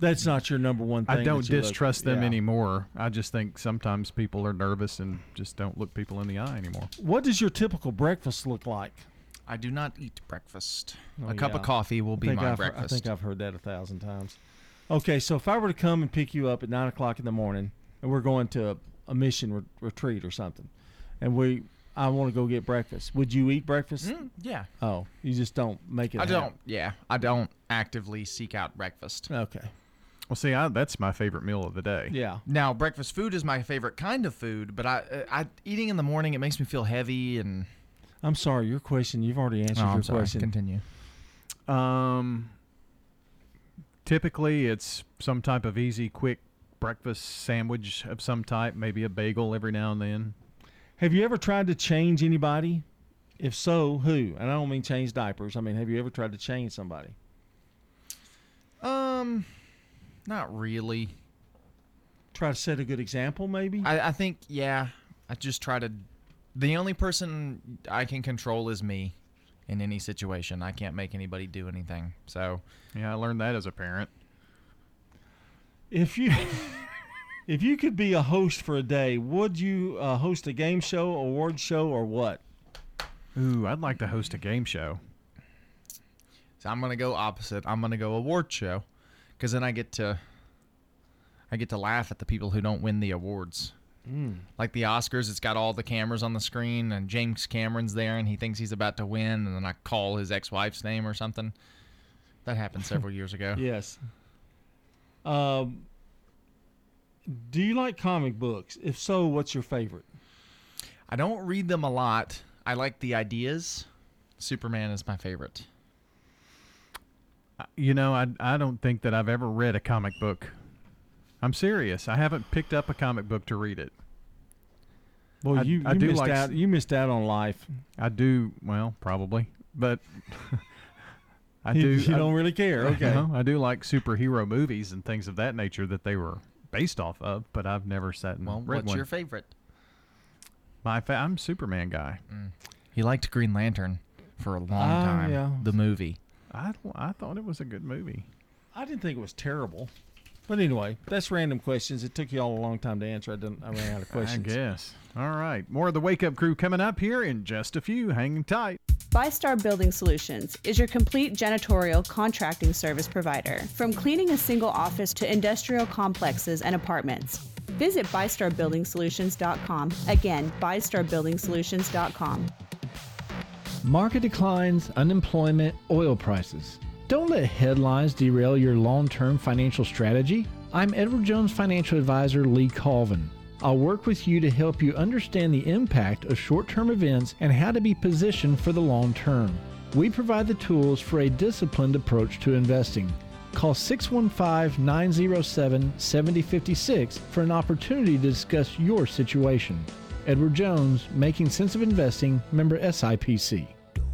that's not your number one thing. I don't distrust them yeah. anymore. I just think sometimes people are nervous and just don't look people in the eye anymore. What does your typical breakfast look like? I do not eat breakfast. Oh, a cup yeah. of coffee will be my I've, breakfast. I think I've heard that a thousand times. Okay, so if I were to come and pick you up at nine o'clock in the morning, and we're going to a, a mission re- retreat or something, and we I want to go get breakfast, would you eat breakfast? Mm, yeah. Oh, you just don't make it I happen. don't, yeah. I don't actively seek out breakfast. Okay. Well, see, I, that's my favorite meal of the day. Yeah. Now, breakfast food is my favorite kind of food, but I, I eating in the morning, it makes me feel heavy and... I'm sorry, your question, you've already answered oh, your I'm sorry. question. Continue. Um, typically, it's some type of easy, quick breakfast sandwich of some type, maybe a bagel every now and then. Have you ever tried to change anybody? If so, who? And I don't mean change diapers. I mean, have you ever tried to change somebody? Um, not really. Try to set a good example, maybe? I, I think, yeah, I just try to... The only person I can control is me in any situation. I can't make anybody do anything. So, yeah, I learned that as a parent. If you if you could be a host for a day, would you uh, host a game show, award show, or what? Ooh, I'd like to host a game show. So I'm going to go opposite. I'm going to go award show, because then I get to I get to laugh at the people who don't win the awards. Mm. Like the Oscars, it's got all the cameras on the screen, and James Cameron's there, and he thinks he's about to win, and then I call his ex-wife's name or something. That happened several years ago. Yes. Um, do you like comic books? If so, what's your favorite? I don't read them a lot. I like the ideas. Superman is my favorite. You know, I I don't think that I've ever read a comic book. I'm serious. I haven't picked up a comic book to read it. Well, I, you, I you do missed like, out. You missed out on life. I do. Well, probably, but I do. You, you I, don't really care. Okay. You know, I do like superhero movies and things of that nature that they were based off of, but I've never sat and well, read one. Well, what's your favorite? My fa- I'm a Superman guy. Mm. He liked Green Lantern for a long uh, time. Yeah. The movie. I I thought it was a good movie. I didn't think it was terrible. But anyway, that's random questions. It took you all a long time to answer. I didn't. I ran out of questions. I guess. All right. More of the Wake Up Crew coming up here in just a few. Hang tight. Bystar Building Solutions is your complete janitorial contracting service provider. From cleaning a single office to industrial complexes and apartments. Visit bystar building solutions dot com. Again, bystar building solutions dot com. Market declines, unemployment, oil prices. Don't let headlines derail your long-term financial strategy. I'm Edward Jones Financial Advisor Lee Colvin. I'll work with you to help you understand the impact of short-term events and how to be positioned for the long term. We provide the tools for a disciplined approach to investing. Call six one five, nine zero seven, seven zero five six for an opportunity to discuss your situation. Edward Jones, Making Sense of Investing, member S I P C.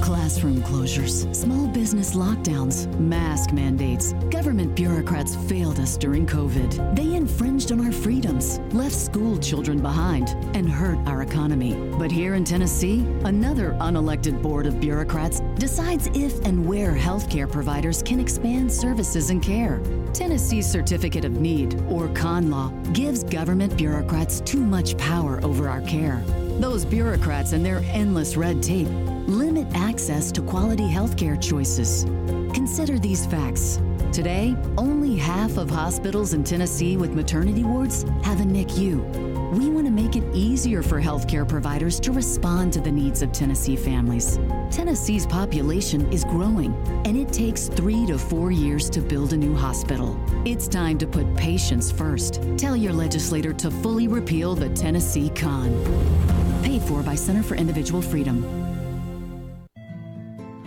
Classroom closures, small business lockdowns, mask mandates. Government bureaucrats failed us during COVID. They infringed on our freedoms, left school children behind, and hurt our economy. But here in Tennessee, another unelected board of bureaucrats decides if and where healthcare providers can expand services and care. Tennessee's Certificate of Need, or CON law, gives government bureaucrats too much power over our care. Those bureaucrats and their endless red tape limit access to quality healthcare choices. Consider these facts. Today, only half of hospitals in Tennessee with maternity wards have a N I C U. We want to make it easier for healthcare providers to respond to the needs of Tennessee families. Tennessee's population is growing, and it takes three to four years to build a new hospital. It's time to put patients first. Tell your legislator to fully repeal the Tennessee CON. Paid for by Center for Individual Freedom.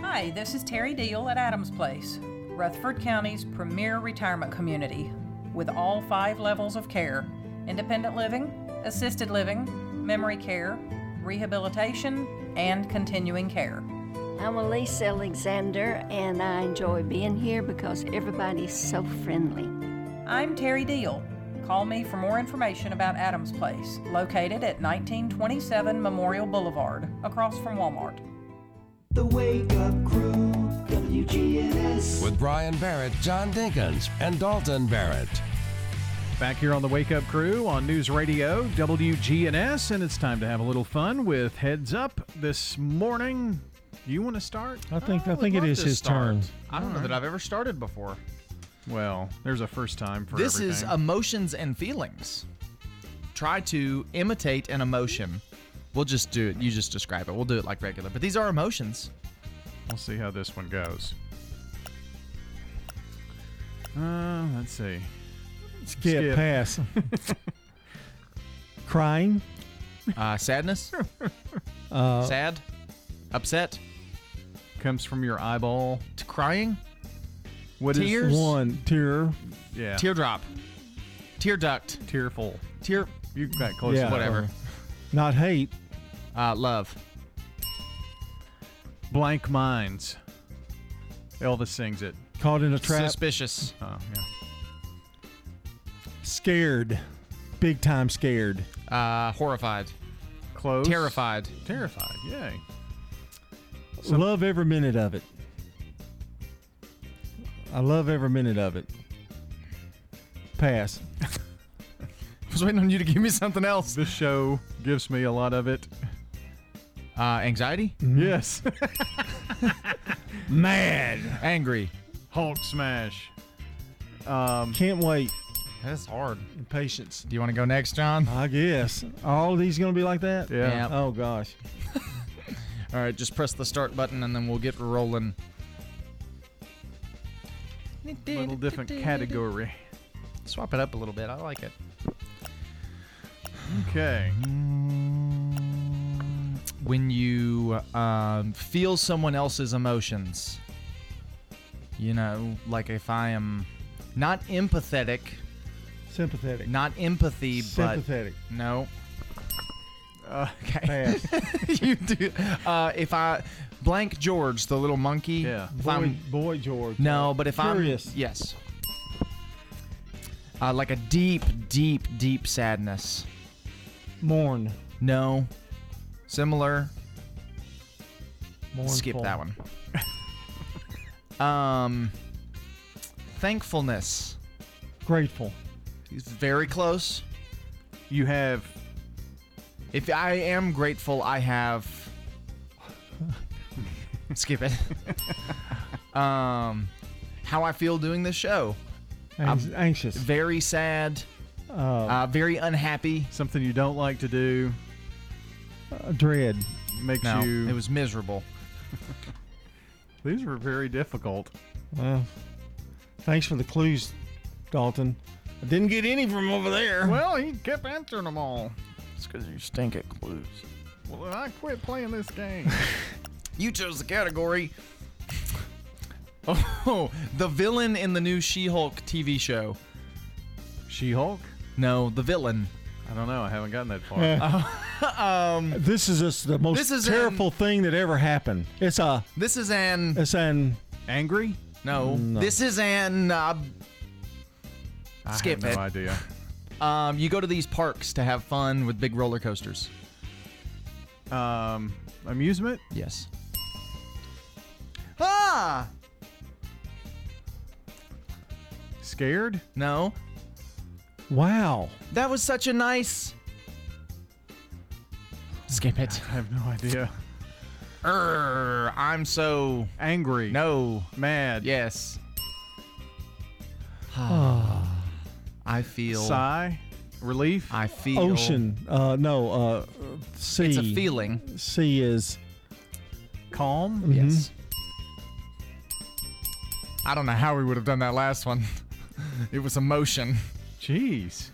Hi, this is Terry Deal at Adams Place, Rutherford County's premier retirement community, with all five levels of care: independent living, assisted living, memory care, rehabilitation, and continuing care. I'm Elise Alexander, and I enjoy being here because everybody's so friendly. I'm Terry Deal. Call me for more information about Adams Place, located at nineteen twenty-seven Memorial Boulevard, across from Walmart. The Wake Up Crew, W G N S. With Brian Barrett, John Dinkins, and Dalton Barrett. Back here on the Wake Up Crew on News Radio W G N S, and it's time to have a little fun with Heads Up this morning. You want to start? I think I, I think it is his start. turn. I don't All know right. that I've ever started before. Well, there's a first time for this everything. This is emotions and feelings. Try to imitate an emotion. We'll just do it. You just describe it. We'll do it like regular. But these are emotions. We'll see how this one goes. Uh, let's see. Skip, Skip. pass. Crying. Uh, sadness. Uh, Sad. Upset. Comes from your eyeball. To crying. What Tears? Is one tear? Yeah. Teardrop. Tear duct. Tearful. Tear. You got close. Yeah, to whatever. Uh, not hate. Uh, love. Blank minds. Elvis sings it. Caught in a trap. Suspicious. Oh, yeah. Scared. Big time scared. Uh, horrified. Close. Terrified. Terrified. Yay. Some- love every minute of it. I love every minute of it. Pass. I was waiting on you to give me something else. This show gives me a lot of it. Uh, anxiety? Mm-hmm. Yes. Mad. Angry. Hulk smash. Um, Can't wait. That's hard. Impatience. Do you want to go next, John? I guess. All of these going to be like that? Yeah. Yep. Oh, gosh. All right, just press the start button, and then we'll get rolling. Little different category. Swap it up a little bit. I like it. Okay. When you um, feel someone else's emotions, you know, like if I am not empathetic. Sympathetic. Not empathy, Sympathetic. but... No. Uh, okay. You do. Uh, if I... Blank George, the little monkey. Yeah. Boy, boy George. No, but if Curious. I'm... Yes. Uh, like a deep, deep, deep sadness. Mourn. No. Similar. Mournful. Skip that one. um, thankfulness. Grateful. He's very close. You have... If I am grateful, I have... Skip it. um, how I feel doing this show. Anx- anxious. Very sad. Uh, uh, very unhappy. Something you don't like to do. Uh, dread. Makes no, you... it was miserable. These were very difficult. Well, thanks for the clues, Dalton. I didn't get any from over there. Well, he kept answering them all. It's because you stink at clues. Well, then I quit playing this game. You chose the category. Oh, the villain in the new She-Hulk T V show. She-Hulk? No, the villain. I don't know. I haven't gotten that far. Uh, um, this is just the most terrible an, thing that ever happened. It's a. This is an. It's an angry. No, no. This is an. Uh, I skip have no it. idea. Um, you go to these parks to have fun with big roller coasters. Um. Amusement? Yes. Ah! Scared? No. Wow. That was such a nice... Skip it. I have no idea. Err, I'm so... Angry. No. Mad. Yes. I feel... Sigh? Relief? I feel... Ocean. Uh, no, uh... C. It's a feeling. C is calm. Mm-hmm. Yes. I don't know how we would have done that last one. It was emotion. Jeez.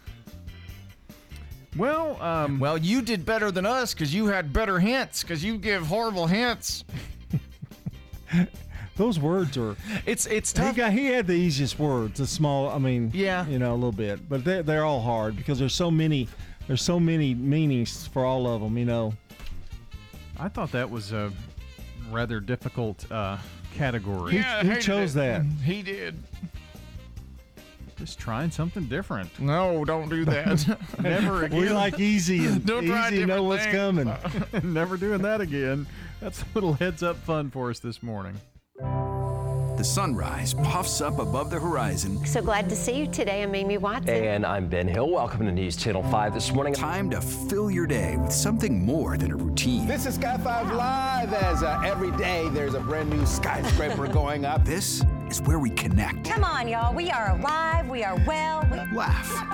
Well, um... Well, you did better than us because you had better hints because you give horrible hints. Those words are... It's it's tough. He, got, he had the easiest words, the small, I mean, yeah. You know, a little bit. But they're, they're all hard because there's so many... There's so many meanings for all of them, you know. I thought that was a rather difficult uh, category. Yeah, who chose it. that? He did. Just trying something different. No, don't do that. Never again. We like easy. And don't easy try know what's coming. Never doing that again. That's a little heads-up fun for us this morning. The sunrise puffs up above the horizon. So glad to see you today. I'm Amy Watson. And I'm Ben Hill. Welcome to News Channel five this morning. Time to fill your day with something more than a routine. This is Sky five Live, as uh, every day there's a brand new skyscraper going up. This is where we connect. Come on, y'all. We are alive. We are well. We laugh.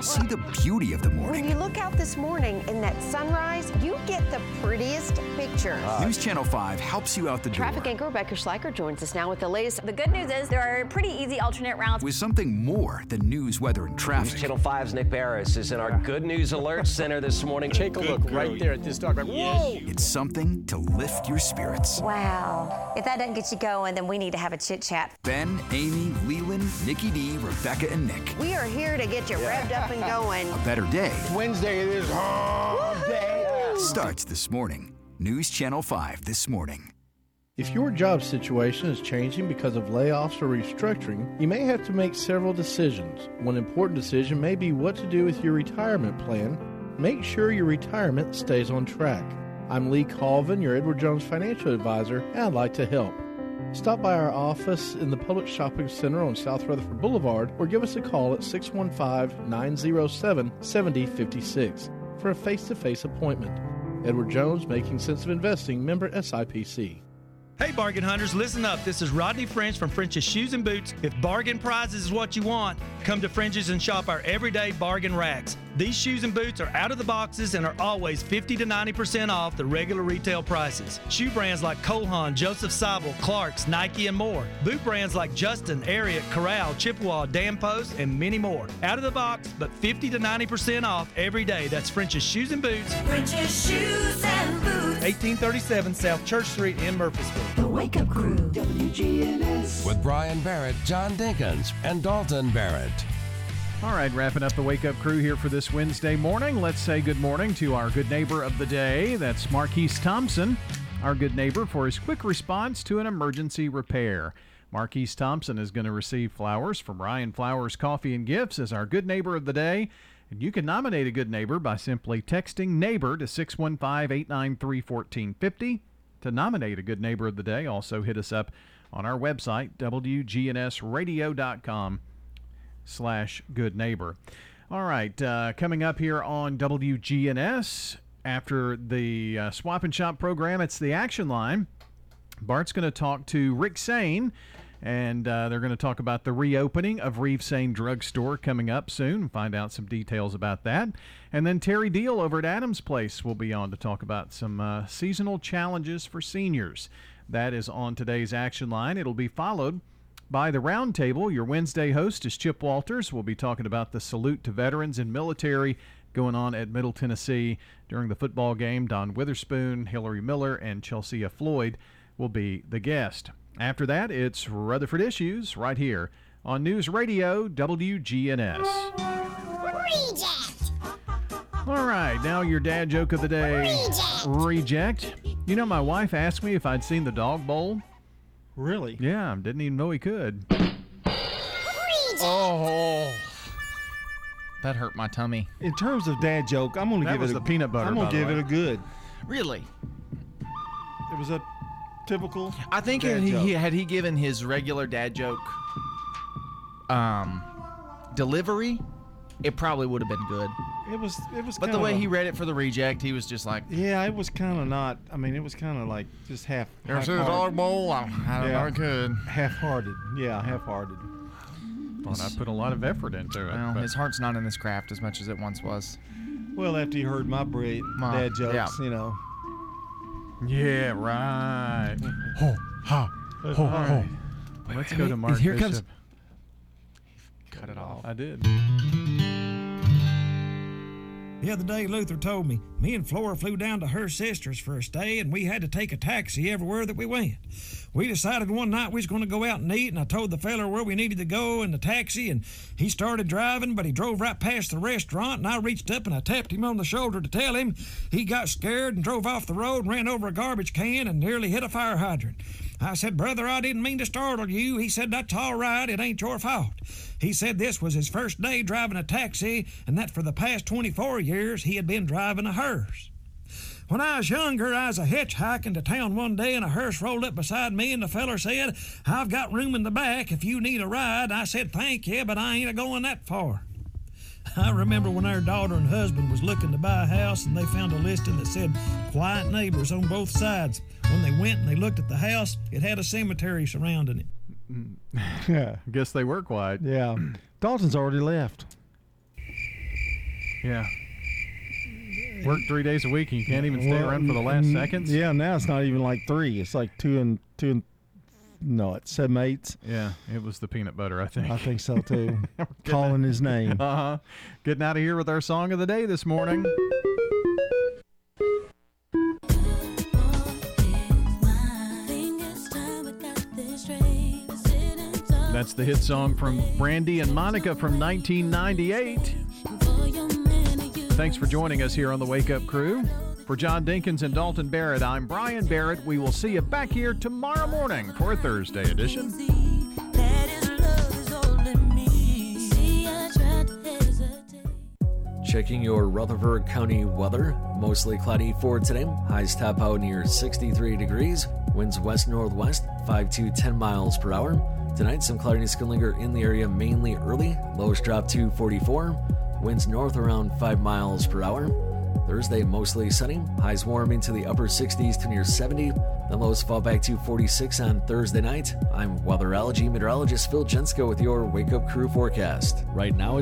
See the beauty of the morning. When you look out this morning in that sunrise, you get the prettiest pictures. Uh, News Channel five helps you out the door. Traffic anchor Rebecca Schleicher joins us now with the latest. The good news is there are pretty easy alternate routes. With something more than news, weather, and traffic. News Channel five's Nick Barris is in our Good News Alert Center this morning. Take a look right there at this dog. Whoa! It's something to lift your spirits. Wow. If that doesn't get you going, then we need to have a chit-chat. Ben, Amy, Leland, Nikki D, Rebecca, and Nick. We are here to get you revved up and going. A better day. Wednesday it is all day. Starts this morning. News Channel five this morning. If your job situation is changing because of layoffs or restructuring, you may have to make several decisions. One important decision may be what to do with your retirement plan. Make sure your retirement stays on track. I'm Lee Colvin, your Edward Jones financial advisor, and I'd like to help. Stop by our office in the Public Shopping Center on South Rutherford Boulevard or give us a call at six one five, nine zero seven, seven zero five six for a face-to-face appointment. Edward Jones, Making Sense of Investing, member S I P C. Hey, bargain hunters, listen up. This is Rodney French from French's Shoes and Boots. If bargain prizes is what you want, come to French's and shop our everyday bargain racks. These shoes and boots are out of the boxes and are always fifty to ninety percent off the regular retail prices. Shoe brands like Cole Haan, Joseph Seibel, Clark's, Nike, and more. Boot brands like Justin, Ariat, Corral, Chippewa, Dan Post, and many more. Out of the box, but fifty to ninety percent off every day. That's French's Shoes and Boots. French's Shoes and Boots. eighteen thirty-seven South Church Street in Murfreesboro. The Wake Up Crew, W G N S. With Brian Barrett, John Dinkins, and Dalton Barrett. All right, wrapping up the Wake Up Crew here for this Wednesday morning. Let's say good morning to our good neighbor of the day. That's Marcus Thompson, our good neighbor, for his quick response to an emergency repair. Marcus Thompson is going to receive flowers from Ryan Flowers Coffee and Gifts as our good neighbor of the day. And you can nominate a good neighbor by simply texting neighbor to six one five, eight nine three, one four five zero. To nominate a good neighbor of the day, also hit us up on our website, W G N S radio dot com slash good neighbor. All right, uh, coming up here on W G N S, after the uh, Swap and Shop program, it's the Action Line. Bart's going to talk to Rick Sain, and uh, they're going to talk about the reopening of Reeve Sain Drugstore coming up soon. Find out some details about that. And then Terry Deal over at Adams Place will be on to talk about some uh, seasonal challenges for seniors. That is on today's Action Line. It'll be followed by the Roundtable. Your Wednesday host is Chip Walters. We'll be talking about the salute to veterans and military going on at Middle Tennessee during the football game. Don Witherspoon, Hillary Miller, and Chelsea Floyd will be the guest. After that, it's Rutherford Issues right here on News Radio W G N S. Reject! All right, now your dad joke of the day. Reject. Reject. You know, my wife asked me if I'd seen the dog bowl. Really? Yeah, didn't even know he could. Reject. Oh. That hurt my tummy. In terms of dad joke, I'm going to give it a... That was the peanut butter, I'm going to give it a good. Really? It was a... typical. I think had he, he had he given his regular dad joke um, delivery, it probably would have been good. It was. It was. But the way a, he read it for the reject, he was just like. Yeah, it was kind of not. I mean, it was kind of like just half. There's a dog bowl. I don't know. I could. Half-hearted. Yeah, half-hearted. Thought I put a lot of effort into it. Well, but. His heart's not in this craft as much as it once was. Well, after he heard my bra- Mom, dad jokes, yeah. you know. Yeah, right. Ho, ha, ho, ho. Right. Wait, Let's wait, go wait, to Mark here Bishop. Comes... Cut it off. I did. The other day, Luther told me, me and Flora flew down to her sister's for a stay, and we had to take a taxi everywhere that we went. We decided one night we was going to go out and eat, and I told the feller where we needed to go in the taxi, and he started driving, but he drove right past the restaurant, and I reached up and I tapped him on the shoulder to tell him. He got scared and drove off the road and ran over a garbage can and nearly hit a fire hydrant. I said, "Brother, I didn't mean to startle you." He said, "That's all right. It ain't your fault." He said this was his first day driving a taxi, and that for the past twenty-four years he had been driving a hearse. When I was younger, I was a hitchhiking to town one day, and a hearse rolled up beside me, and the feller said, "I've got room in the back if you need a ride." I said, "Thank you, but I ain't a-going that far." I remember when our daughter and husband was looking to buy a house, and they found a listing that said quiet neighbors on both sides. When they went and they looked at the house, it had a cemetery surrounding it. Yeah, I guess they were quiet. Yeah. Dalton's already left. Yeah. Work three days a week and you can't even stay well, around for the last n- seconds? Yeah, now it's not even like three. It's like two and two and no, it's seven eights. Yeah, it was the peanut butter, I think. I think so, too. Calling his name. Uh-huh. Getting out of here with our song of the day this morning. That's the hit song from Brandy and Monica from nineteen ninety-eight. Thanks for joining us here on the Wake Up Crew. For John Dinkins and Dalton Barrett, I'm Brian Barrett. We will see you back here tomorrow morning for a Thursday edition. Checking your Rutherford County weather. Mostly cloudy for today. Highs top out near sixty-three degrees. Winds west-northwest, five to ten miles per hour. Tonight, some cloudiness can linger in the area, mainly early. Lows drop to forty-four. Winds north around five miles per hour. Thursday, mostly sunny. Highs warm into the upper sixties to near seventy. The lows fall back to forty-six on Thursday night. I'm weatherology meteorologist Phil Jensko with your Wake Up Crew forecast. Right now, it's